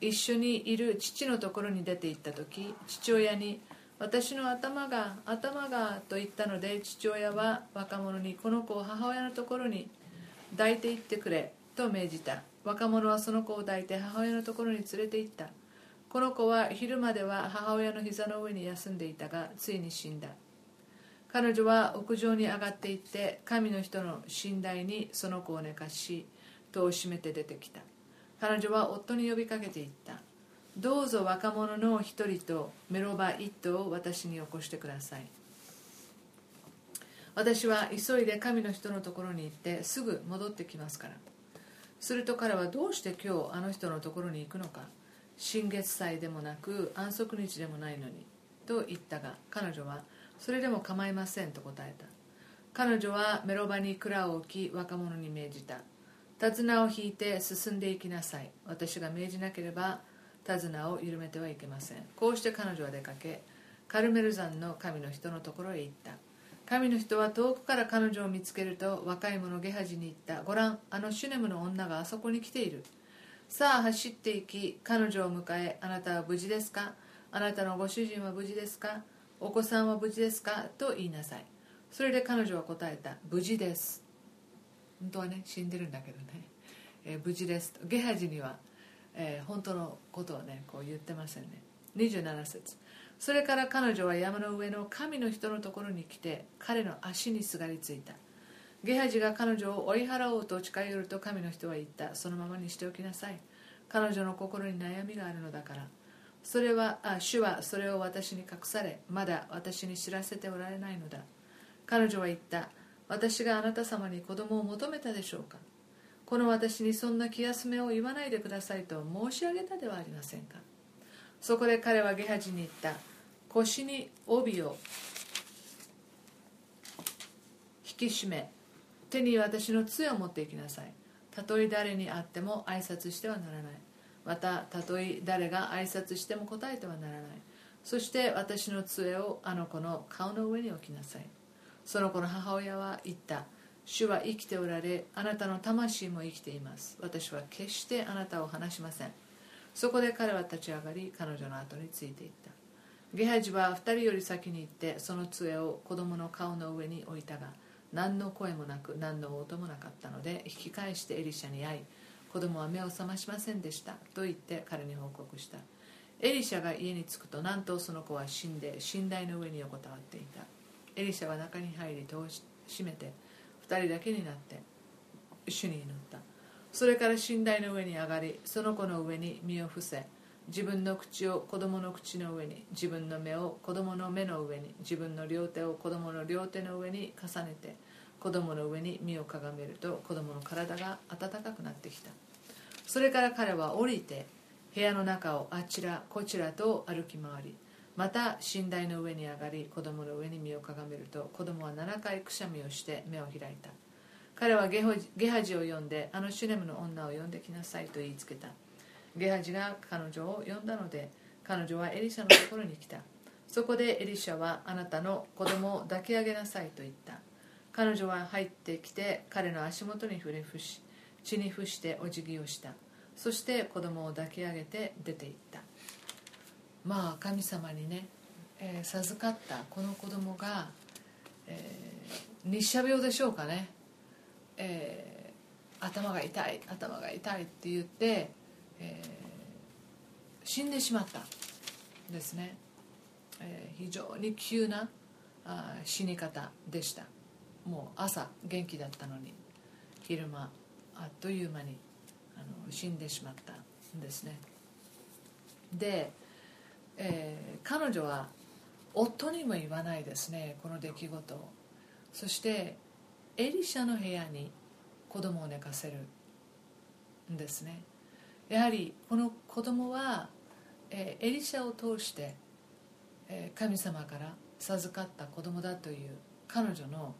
一緒にいる父のところに出て行った時、父親に私の頭が頭がと言ったので、父親は若者にこの子を母親のところに抱いて行ってくれと命じた。若者はその子を抱いて母親のところに連れて行った。この子は昼までは母親の膝の上に休んでいたが、ついに死んだ。彼女は屋上に上がっていって、神の人の寝台にその子を寝かし、戸を閉めて出てきた。彼女は夫に呼びかけていった。どうぞ若者の一人とメロバ一頭を私に起こしてください。私は急いで神の人のところに行って、すぐ戻ってきますから。すると彼はどうして今日あの人のところに行くのか。新月祭でもなく安息日でもないのにと言ったが、彼女はそれでも構いませんと答えた。彼女はメロバに蔵を置き、若者に命じた。手綱を引いて進んでいきなさい。私が命じなければ手綱を緩めてはいけません。こうして彼女は出かけ、カルメル山の神の人のところへ行った。神の人は遠くから彼女を見つけると、若い者ゲハジに言った。ご覧、あのシュネムの女があそこに来ている。さあ走っていき、彼女を迎え、あなたは無事ですか、あなたのご主人は無事ですか、お子さんは無事ですかと言いなさい。それで彼女は答えた。無事です。本当はね死んでるんだけどね、えー、無事ですと。ゲハジには、えー、本当のことはねこう言ってませんね。にじゅうななせつ、それから彼女は山の上の神の人のところに来て彼の足にすがりついた。ゲハジが彼女を追い払おうと近寄ると、神の人は言った。そのままにしておきなさい。彼女の心に悩みがあるのだから。それはあ主はそれを私に隠され、まだ私に知らせておられないのだ。彼女は言った。私があなた様に子供を求めたでしょうか。この私にそんな気休めを言わないでくださいと申し上げたではありませんか。そこで彼はゲハジに言った。腰に帯を引き締め、手に私の杖を持っていきなさい。たとえ誰に会っても挨拶してはならない。またたとえ誰が挨拶しても答えてはならない。そして私の杖をあの子の顔の上に置きなさい。その子の母親は言った。主は生きておられ、あなたの魂も生きています。私は決してあなたを離しません。そこで彼は立ち上がり、彼女の後についていった。ゲハジは二人より先に行ってその杖を子供の顔の上に置いたが、何の声もなく何の音もなかったので、引き返してエリシャに会い、子供は目を覚ましませんでしたと言って彼に報告した。エリシャが家に着くと、なんとその子は死んで寝台の上に横たわっていた。エリシャは中に入り戸を閉めて、二人だけになって主に祈った。それから寝台の上に上がり、その子の上に身を伏せ、自分の口を子供の口の上に、自分の目を子供の目の上に、自分の両手を子供の両手の上に重ねて、子供の上に身をかがめると、子供の体が温かくなってきた。それから彼は降りて部屋の中をあちらこちらと歩き回り、また寝台の上に上がり、子供の上に身をかがめると、子供はななかいくしゃみをして目を開いた。彼はゲハジを呼んで、あのシュネムの女を呼んできなさいと言いつけた。ゲハジが彼女を呼んだので、彼女はエリシャのところに来た。そこでエリシャは、あなたの子供を抱き上げなさいと言った。彼女は入ってきて彼の足元に触れ伏し、血に伏してお辞儀をした。そして子供を抱き上げて出て行った。まあ神様にね、えー、授かったこの子供が、えー、日射病でしょうかね、えー、頭が痛い頭が痛いって言って、えー、死んでしまったんですね、えー、非常に急なあ死に方でした。もう朝元気だったのに昼間あっという間にあの死んでしまったんですね。でえー、彼女は夫にも言わないですね、この出来事を。そしてエリシャの部屋に子供を寝かせるんですね。やはりこの子供は、えー、エリシャを通して、えー、神様から授かった子供だという彼女の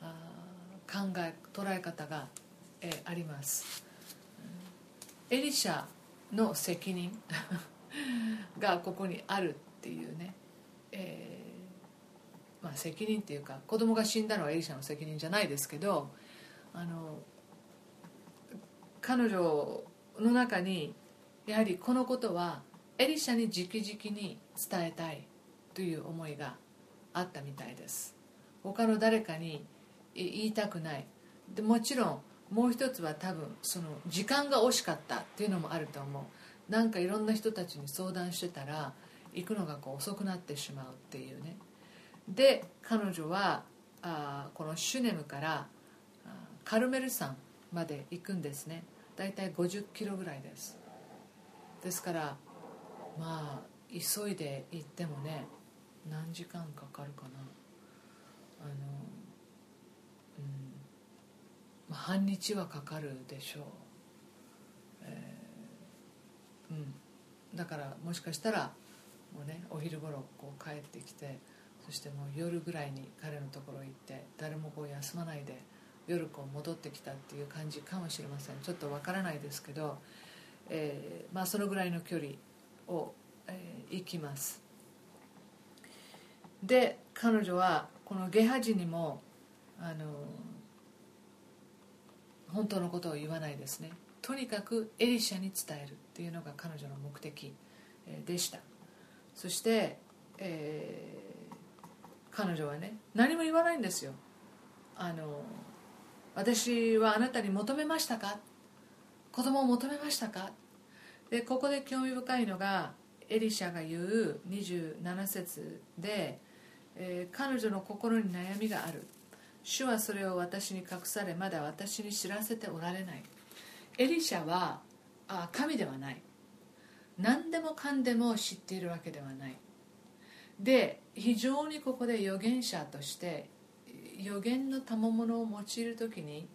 あ考え捉え方が、えー、あります、うん、エリシャの責任がここにあるっていうね、えーまあ、責任っていうか、子供が死んだのはエリシャの責任じゃないですけど、あの彼女の中にやはりこのことはエリシャに直々に伝えたいという思いがあったみたいです。他の誰かに言いたくない。でもちろんもう一つは多分その時間が惜しかったっていうのもあると思う。なんかいろんな人たちに相談してたら行くのがこう遅くなってしまうっていうね。で彼女はあこのシュネムからカルメル山まで行くんですね。だいたいごじゅっキロぐらいです。ですからまあ急いで行ってもね、何時間かかるかな、あの、うんまあ、半日はかかるでしょう、えーうん、だからもしかしたらもう、ね、お昼ごろこう帰ってきて、そしてもう夜ぐらいに彼のところ行って、誰もこう休まないで夜こう戻ってきたっていう感じかもしれません。ちょっとわからないですけど、えーまあ、そのぐらいの距離を、えー、行きます。で彼女はこのゲハジにも、あのー、本当のことを言わないですね。とにかくエリシャに伝えるっていうのが彼女の目的でした。そして、えー、彼女はね何も言わないんですよ。あの私はあなたに求めましたか、子供を求めましたか、でここで興味深いのがエリシャが言うにじゅうななせつで、えー、彼女の心に悩みがある。主はそれを私に隠され、まだ私に知らせておられない。エリシャはあ神ではない。何でもかんでも知っているわけではない。で非常にここで預言者として預言の賜物を用いるときに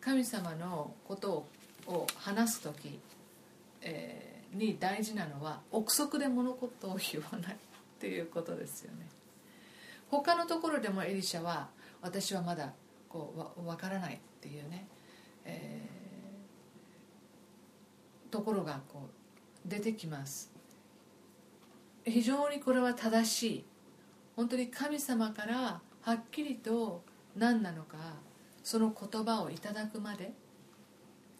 神様のことを話すときに大事なのは憶測で物事を言わないっていうことですよね。他のところでもエリシャは私はまだこうわからないっていうね、えー、ところがこう出てきます。非常にこれは正しい、本当に神様からはっきりと何なのかその言葉をいただくまで、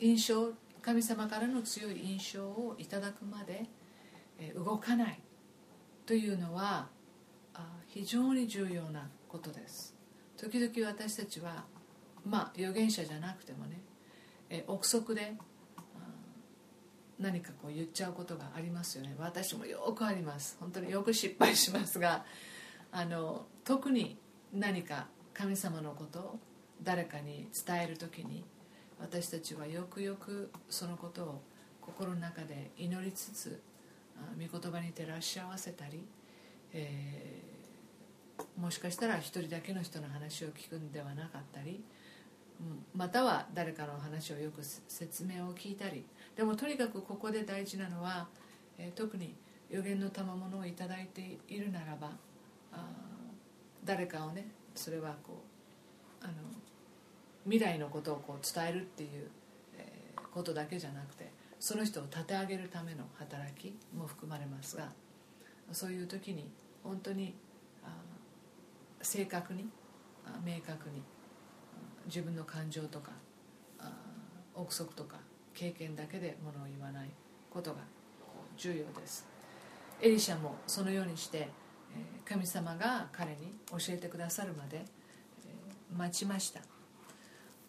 印象神様からの強い印象をいただくまで動かないというのは非常に重要なことです。時々私たちはまあ預言者じゃなくてもね、え憶測で何かこう言っちゃうことがありますよね。私もよくあります。本当によく失敗しますが、あの特に何か神様のことを誰かに伝えるときに私たちはよくよくそのことを心の中で祈りつつ、御言葉に照らし合わせたり、えーもしかしたら一人だけの人の話を聞くんではなかったり、または誰かの話をよく説明を聞いたり、でもとにかくここで大事なのは、えー、特に予言の賜物をいただいているならば、あ誰かをね、それはこうあの未来のことをこう伝えるっていう、えー、ことだけじゃなくて、その人を立て上げるための働きも含まれますが、そういう時に本当に正確に明確に自分の感情とか憶測とか経験だけでものを言わないことが重要です。エリシャもそのようにして神様が彼に教えてくださるまで待ちました。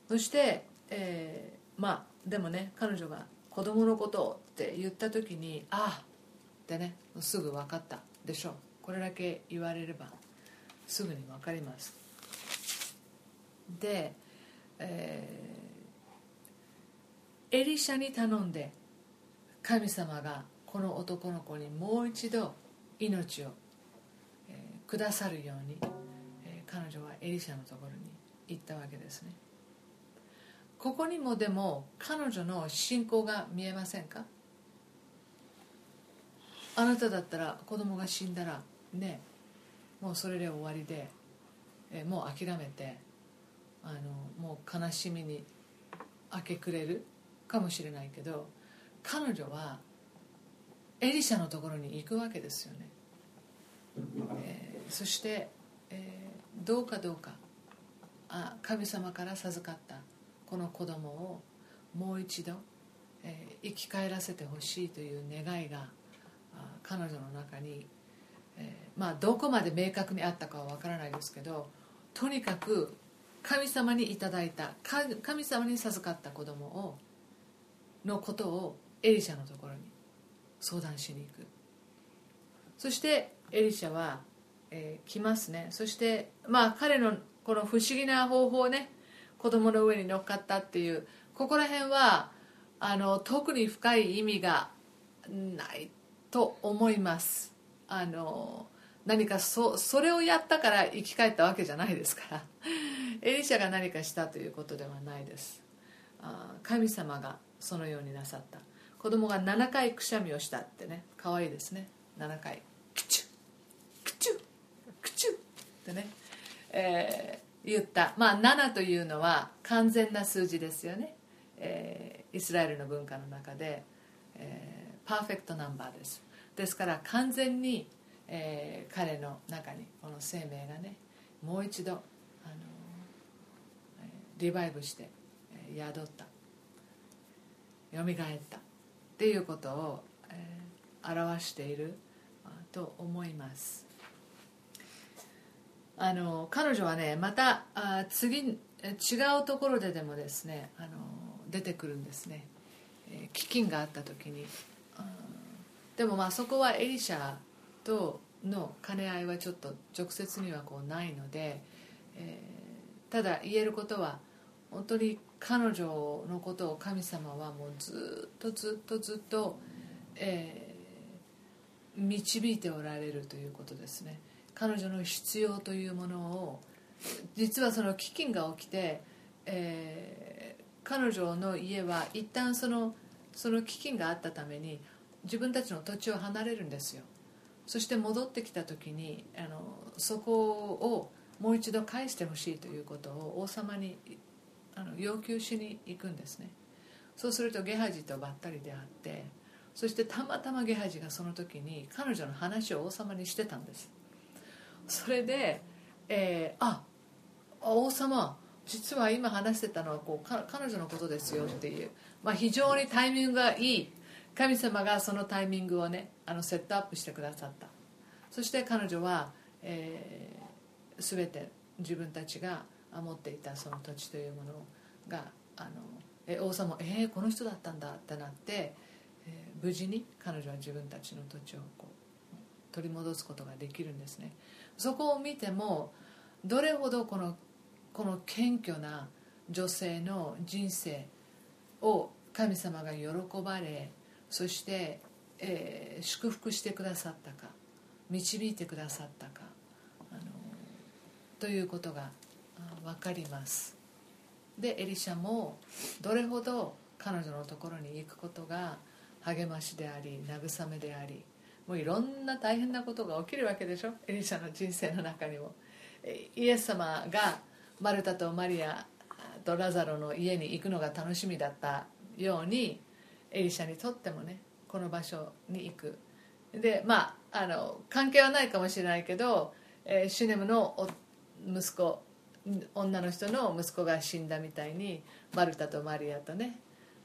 そして、えー、まあでもね、彼女が子供のことをって言った時にああってね、すぐ分かったでしょう。これだけ言われればすぐに分かります。で、えー、エリシャに頼んで神様がこの男の子にもう一度命を、えー、くださるように、えー、彼女はエリシャのところに行ったわけですね。ここにもでも彼女の信仰が見えませんか？あなただったら子供が死んだらね、もうそれで終わりで、えもう諦めて、あのもう悲しみに明け暮れるかもしれないけど、彼女はエリシャのところに行くわけですよね。えー、そして、えー、どうかどうかあ神様から授かったこの子供をもう一度、えー、生き返らせてほしいという願いが彼女の中に、まあ、どこまで明確にあったかは分からないですけど、とにかく神様にいただいた神様に授かった子供をのことをエリシャのところに相談しに行く。そしてエリシャは、えー、来ますね。そして、まあ、彼のこの不思議な方法ね、子供の上に乗っかったっていう、ここら辺はあの特に深い意味がないと思います。あの何か そ, それをやったから生き返ったわけじゃないですからエリシャが何かしたということではないです。あ神様がそのようになさった。子供がななかいくしゃみをしたってね、かわいいですね。ななかいクチュクチュクチュってね、えー、言った。まあななというのは完全な数字ですよね。えー、イスラエルの文化の中で、えー、パーフェクトナンバーです。ですから完全に、えー、彼の中にこの生命がね、もう一度、あのー、リバイブして、えー、宿ったよみがえったっていうことを、えー、表していると思います。あのー、彼女はね、またあ次違うところででもですね、あのー、出てくるんですね。えー、飢饉があった時にでもまあそこはエリシャとの兼ね合いはちょっと直接にはこうないので、えー、ただ言えることは本当に彼女のことを神様はもうずっとずっとずっと、えー、導いておられるということですね。彼女の必要というものを、実はその飢饉が起きて、えー、彼女の家は一旦そのその飢饉があったために自分たちの土地を離れるんですよ。そして戻ってきた時にあのそこをもう一度返してほしいということを王様にあの要求しに行くんですね。そうするとゲハジとばったり出会って、そしてたまたまゲハジがその時に彼女の話を王様にしてたんです。それで、えー、あ王様実は今話してたのはこう彼女のことですよっていう、まあ、非常にタイミングがいい、神様がそのタイミングをねあのセットアップしてくださった。そして彼女は、えー、全て自分たちが持っていたその土地というものがあのえ王様もえー、この人だったんだってなって、えー、無事に彼女は自分たちの土地をこう取り戻すことができるんですね。そこを見てもどれほどこのこの謙虚な女性の人生を神様が喜ばれ、そして、えー、祝福してくださったか、導いてくださったか、あのということが分かります。でエリシャもどれほど彼女のところに行くことが励ましであり慰めであり、もういろんな大変なことが起きるわけでしょ、エリシャの人生の中にも。イエス様がマルタとマリアとラザロの家に行くのが楽しみだったように、エリシャにとってもねこの場所に行くで、まあ、あの関係はないかもしれないけど、えー、シュネムの息子女の人の息子が死んだみたいに、マルタとマリアとね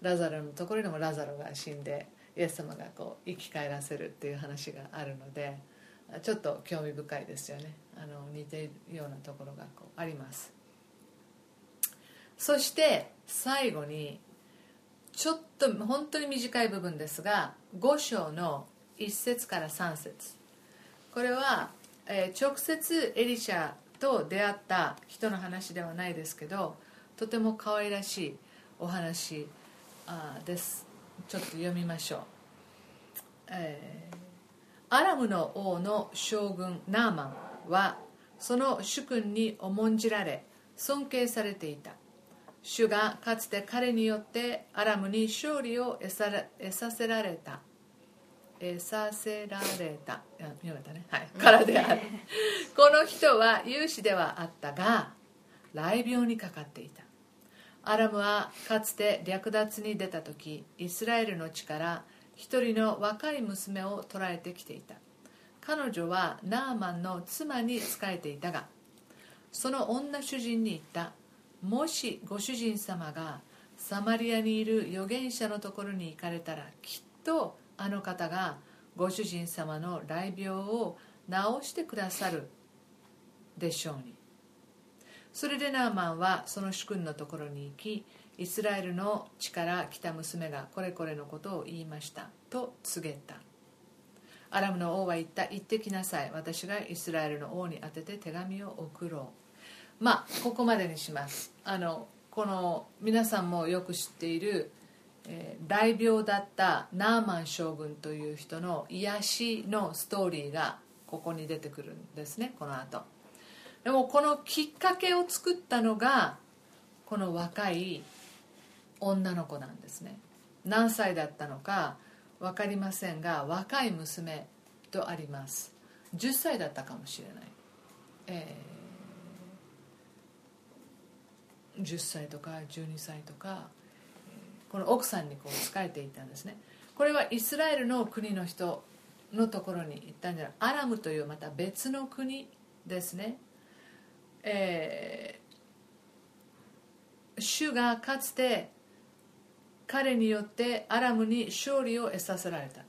ラザロのところにもラザロが死んでイエス様がこう生き返らせるっていう話があるので、ちょっと興味深いですよね。あの似ているようなところがこうあります。そして最後にちょっと本当に短い部分ですが、ご章のいっ節からさん節、これは、えー、直接エリシャと出会った人の話ではないですけど、とても可愛らしいお話あです。ちょっと読みましょう、えー、アラムの王の将軍ナーマンはその主君に重んじられ尊敬されていた。主がかつて彼によってアラムに勝利を得させられた得させられた読めたね、はい、からであるこの人は勇士ではあったが雷病にかかっていた。アラムはかつて略奪に出た時、イスラエルの地から一人の若い娘を捕らえてきていた。彼女はナーマンの妻に仕えていたが、その女主人に言った。もしご主人様がサマリアにいる預言者のところに行かれたら、きっとあの方がご主人様の雷病を治してくださるでしょうに。それでナーマンはその主君のところに行き、イスラエルの地から来た娘がこれこれのことを言いましたと告げた。アラムの王は言った。行ってきなさい。私がイスラエルの王に宛てて手紙を送ろう。まあ、ここまでにします。あのこの皆さんもよく知っている、えー、雷病だったナーマン将軍という人の癒しのストーリーがここに出てくるんですね、この後。でもこのきっかけを作ったのがこの若い女の子なんですね。何歳だったのか分かりませんが、若い娘とあります。じゅっさいだったかもしれない、えーじゅっさいとかじゅうにさいとか、この奥さんにこう仕えていたんですね。これはイスラエルの国の人のところに行ったんじゃない。アラムというまた別の国ですね、えー、主がかつて彼によってアラムに勝利を得させられた。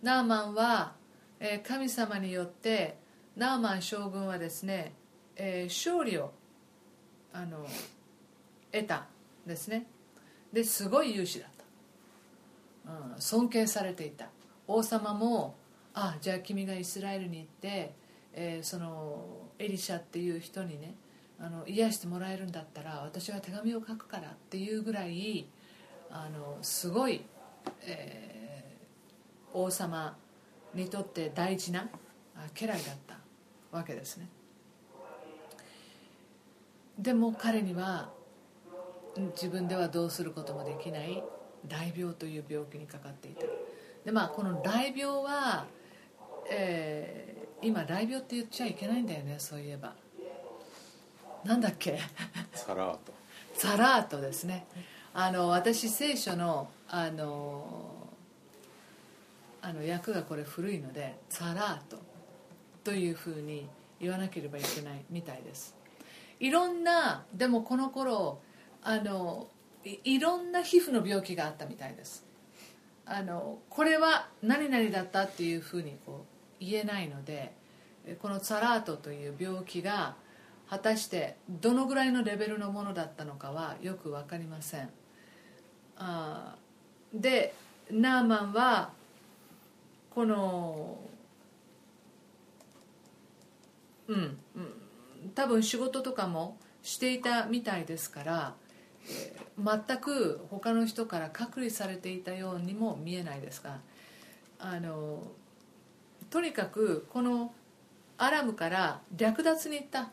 ナーマンは、えー、神様によってナーマン将軍はですね、えー、勝利をあの得たですね。ですごい勇士だった、うん、尊敬されていた。王様も、あ、じゃあ君がイスラエルに行って、えー、そのエリシャっていう人にね、あの癒してもらえるんだったら私は手紙を書くからっていうぐらい、あのすごい、えー、王様にとって大事な家来だったわけですね。でも彼には自分ではどうすることもできない大病という病気にかかっていた。で、まあ、この大病は、えー、今大病って言っちゃいけないんだよね。そういえばなんだっけサラートサラートですね。あの私聖書のあのあの訳がこれ古いのでサラートというふうに言わなければいけないみたいです。いろんな、でもこの頃あの い, いろんな皮膚の病気があったみたいです。あのこれは何々だったっていうふうにこう言えないので、このサラートという病気が果たしてどのぐらいのレベルのものだったのかはよく分かりません。あでナーマンはこのうん、うん、多分仕事とかもしていたみたいですから、えー、全く他の人から隔離されていたようにも見えないですが、あのとにかくこのアラムから略奪に行った。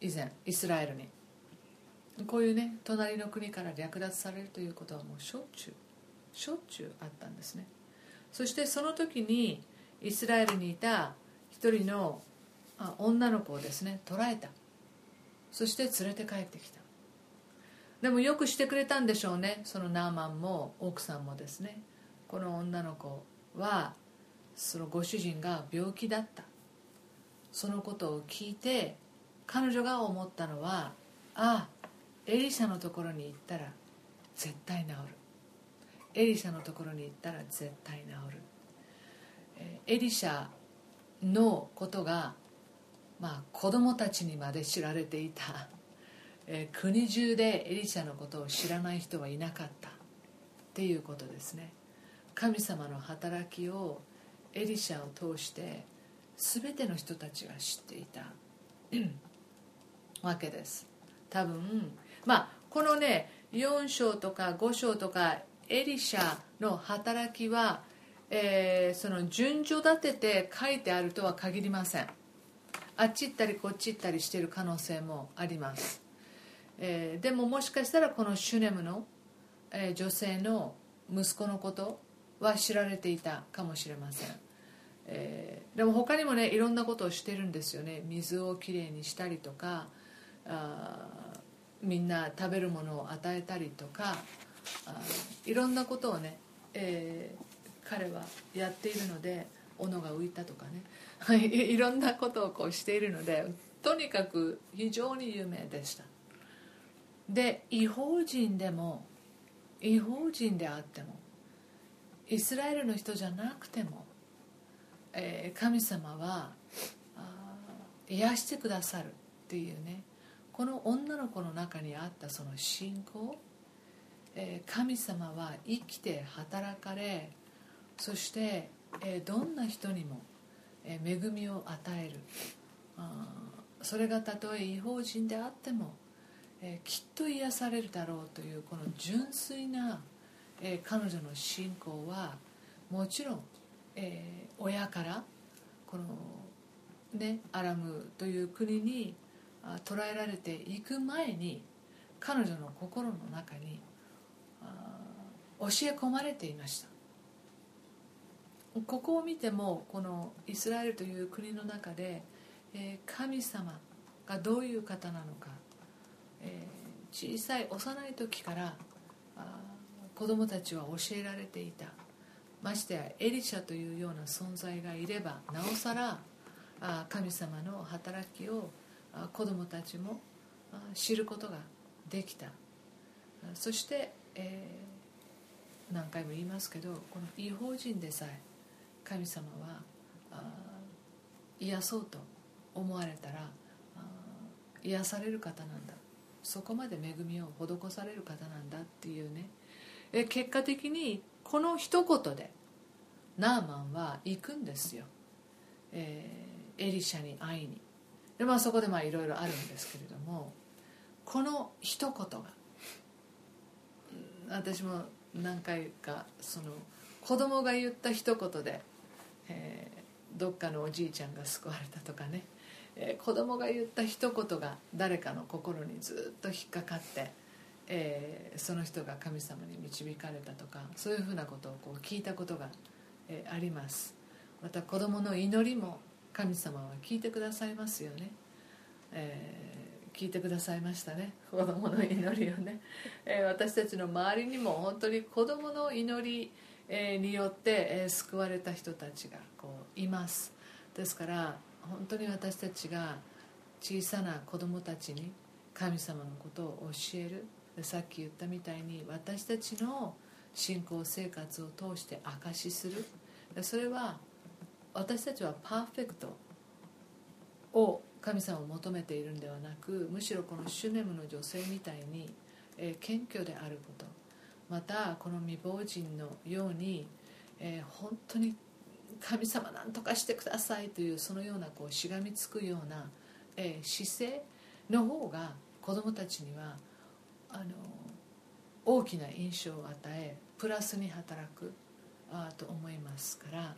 以前イスラエルにこういうね、隣の国から略奪されるということはもうしょっちゅうしょっちゅうあったんですね。そしてその時にイスラエルにいた一人の女の子をですね、捕らえた。そして連れて帰ってきた。でもよくしてくれたんでしょうね。そのナーマンも奥さんもですね、この女の子はそのご主人が病気だった、そのことを聞いて彼女が思ったのは、ああ、エリシャのところに行ったら絶対治る。エリシャのところに行ったら絶対治る。エリシャのことが、まあ、子供たちにまで知られていた。国中でエリシャのことを知らない人はいなかったっていうことですね。神様の働きをエリシャを通して全ての人たちが知っていたわけです。多分、まあ、このねよん章とかご章とかエリシャの働きは、えー、その順序立てて書いてあるとは限りません。あっち行ったりこっち行ったりしている可能性もあります、えー、でももしかしたらこのシュネムの、えー、女性の息子のことは知られていたかもしれません。えー、でも他にもねいろんなことをしてるんですよね。水をきれいにしたりとか、あみんな食べるものを与えたりとか、あいろんなことをね、えー、彼はやっているので、斧が浮いたとかねいろんなことをこうしているので、とにかく非常に有名でした。で違法人でも違法人であってもイスラエルの人じゃなくても神様は癒してくださるっていうね、この女の子の中にあったその信仰、神様は生きて働かれ、そしてどんな人にも恵みを与える。それがたとえ異邦人であってもきっと癒されるだろうという、この純粋な彼女の信仰は、もちろんえー、親からこの、ね、アラムという国に捕らえられていく前に彼女の心の中に教え込まれていました。ここを見てもこのイスラエルという国の中で、えー、神様がどういう方なのか、えー、小さい幼い時から子供たちは教えられていた。ましてやエリシャというような存在がいればなおさら神様の働きを子どもたちも知ることができた。そして、えー、何回も言いますけど、この異邦人でさえ神様は癒そうと思われたら癒される方なんだ、そこまで恵みを施される方なんだっていうね、え結果的にこの一言でナーマンは行くんですよ、えー、エリシャに会いに。で、まあ、そこでまあいろいろあるんですけれども、この一言が私も何回かその子供が言った一言で、えー、どっかのおじいちゃんが救われたとかね、えー、子供が言った一言が誰かの心にずっと引っかかって、えー、その人が神様に導かれたとか、そういうふうなことをこう聞いたことが、えー、あります。また子供の祈りも神様は聞いてくださいますよね、えー聞いてくださいましたね、子どもの祈りをね、えー、私たちの周りにも本当に子どもの祈り、えー、によって、えー、救われた人たちがこういます。ですから本当に私たちが小さな子どもたちに神様のことを教える、さっき言ったみたいに私たちの信仰生活を通して証しする、それは私たちはパーフェクトを神様を求めているのではなく、むしろこのシュネムの女性みたいに、えー、謙虚であること、またこの未亡人のように、えー、本当に神様なんとかしてくださいというそのようなこうしがみつくような、えー、姿勢の方が子どもたちにはあの大きな印象を与えプラスに働くあと思いますから、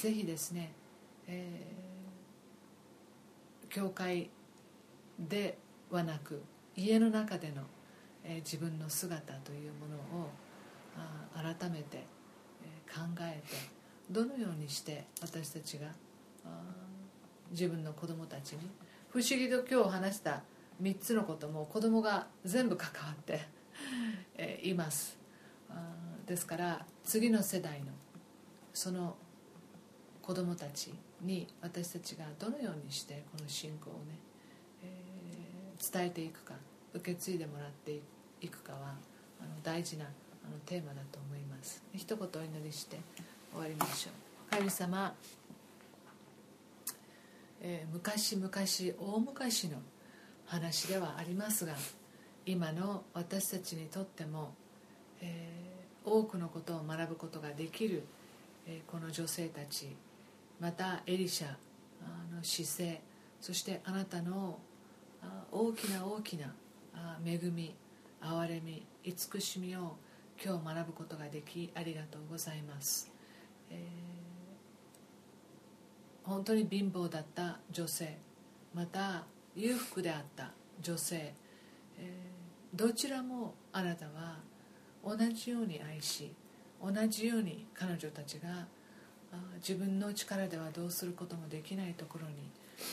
ぜひですね、えー教会ではなく家の中での、えー、自分の姿というものをあ改めて、えー、考えて、どのようにして私たちがあ自分の子どもたちに、不思議と今日話したみっつのことも子どもが全部関わって、えー、います。あですから次の世代のその子どもたちに私たちがどのようにしてこの信仰をね、えー、伝えていくか、受け継いでもらっていくかはあの大事なあのテーマだと思います。一言お祈りして終わりましょう。神様、えー、昔々大昔の話ではありますが、今の私たちにとっても、えー、多くのことを学ぶことができる、えー、この女性たち、またエリシャの姿勢、そしてあなたの大きな大きな恵み、憐れみ、慈しみを今日学ぶことができ、ありがとうございます、えー、本当に貧乏だった女性、また裕福であった女性、えー、どちらもあなたは同じように愛し、同じように彼女たちが自分の力ではどうすることもできないところに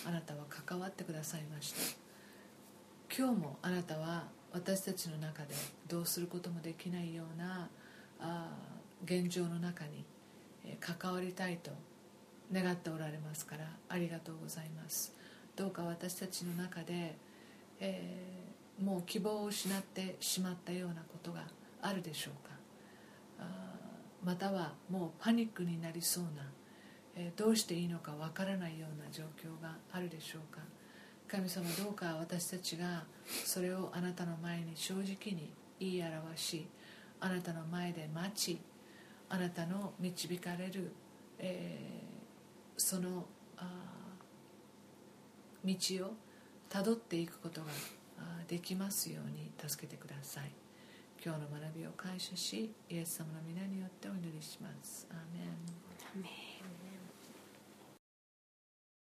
あなたは関わってくださいました。今日もあなたは私たちの中でどうすることもできないようなあ現状の中に関わりたいと願っておられますから、ありがとうございます。どうか私たちの中で、えー、もう希望を失ってしまったようなことがあるでしょうか。またはもうパニックになりそうな、えー、どうしていいのかわからないような状況があるでしょうか。神様、どうか私たちがそれをあなたの前に正直に言い表し、あなたの前で待ち、あなたの導かれる、えー、そのあ道をたどっていくことができますように助けてください。今日の学びを感謝し、イエス様の皆によってお祈りします。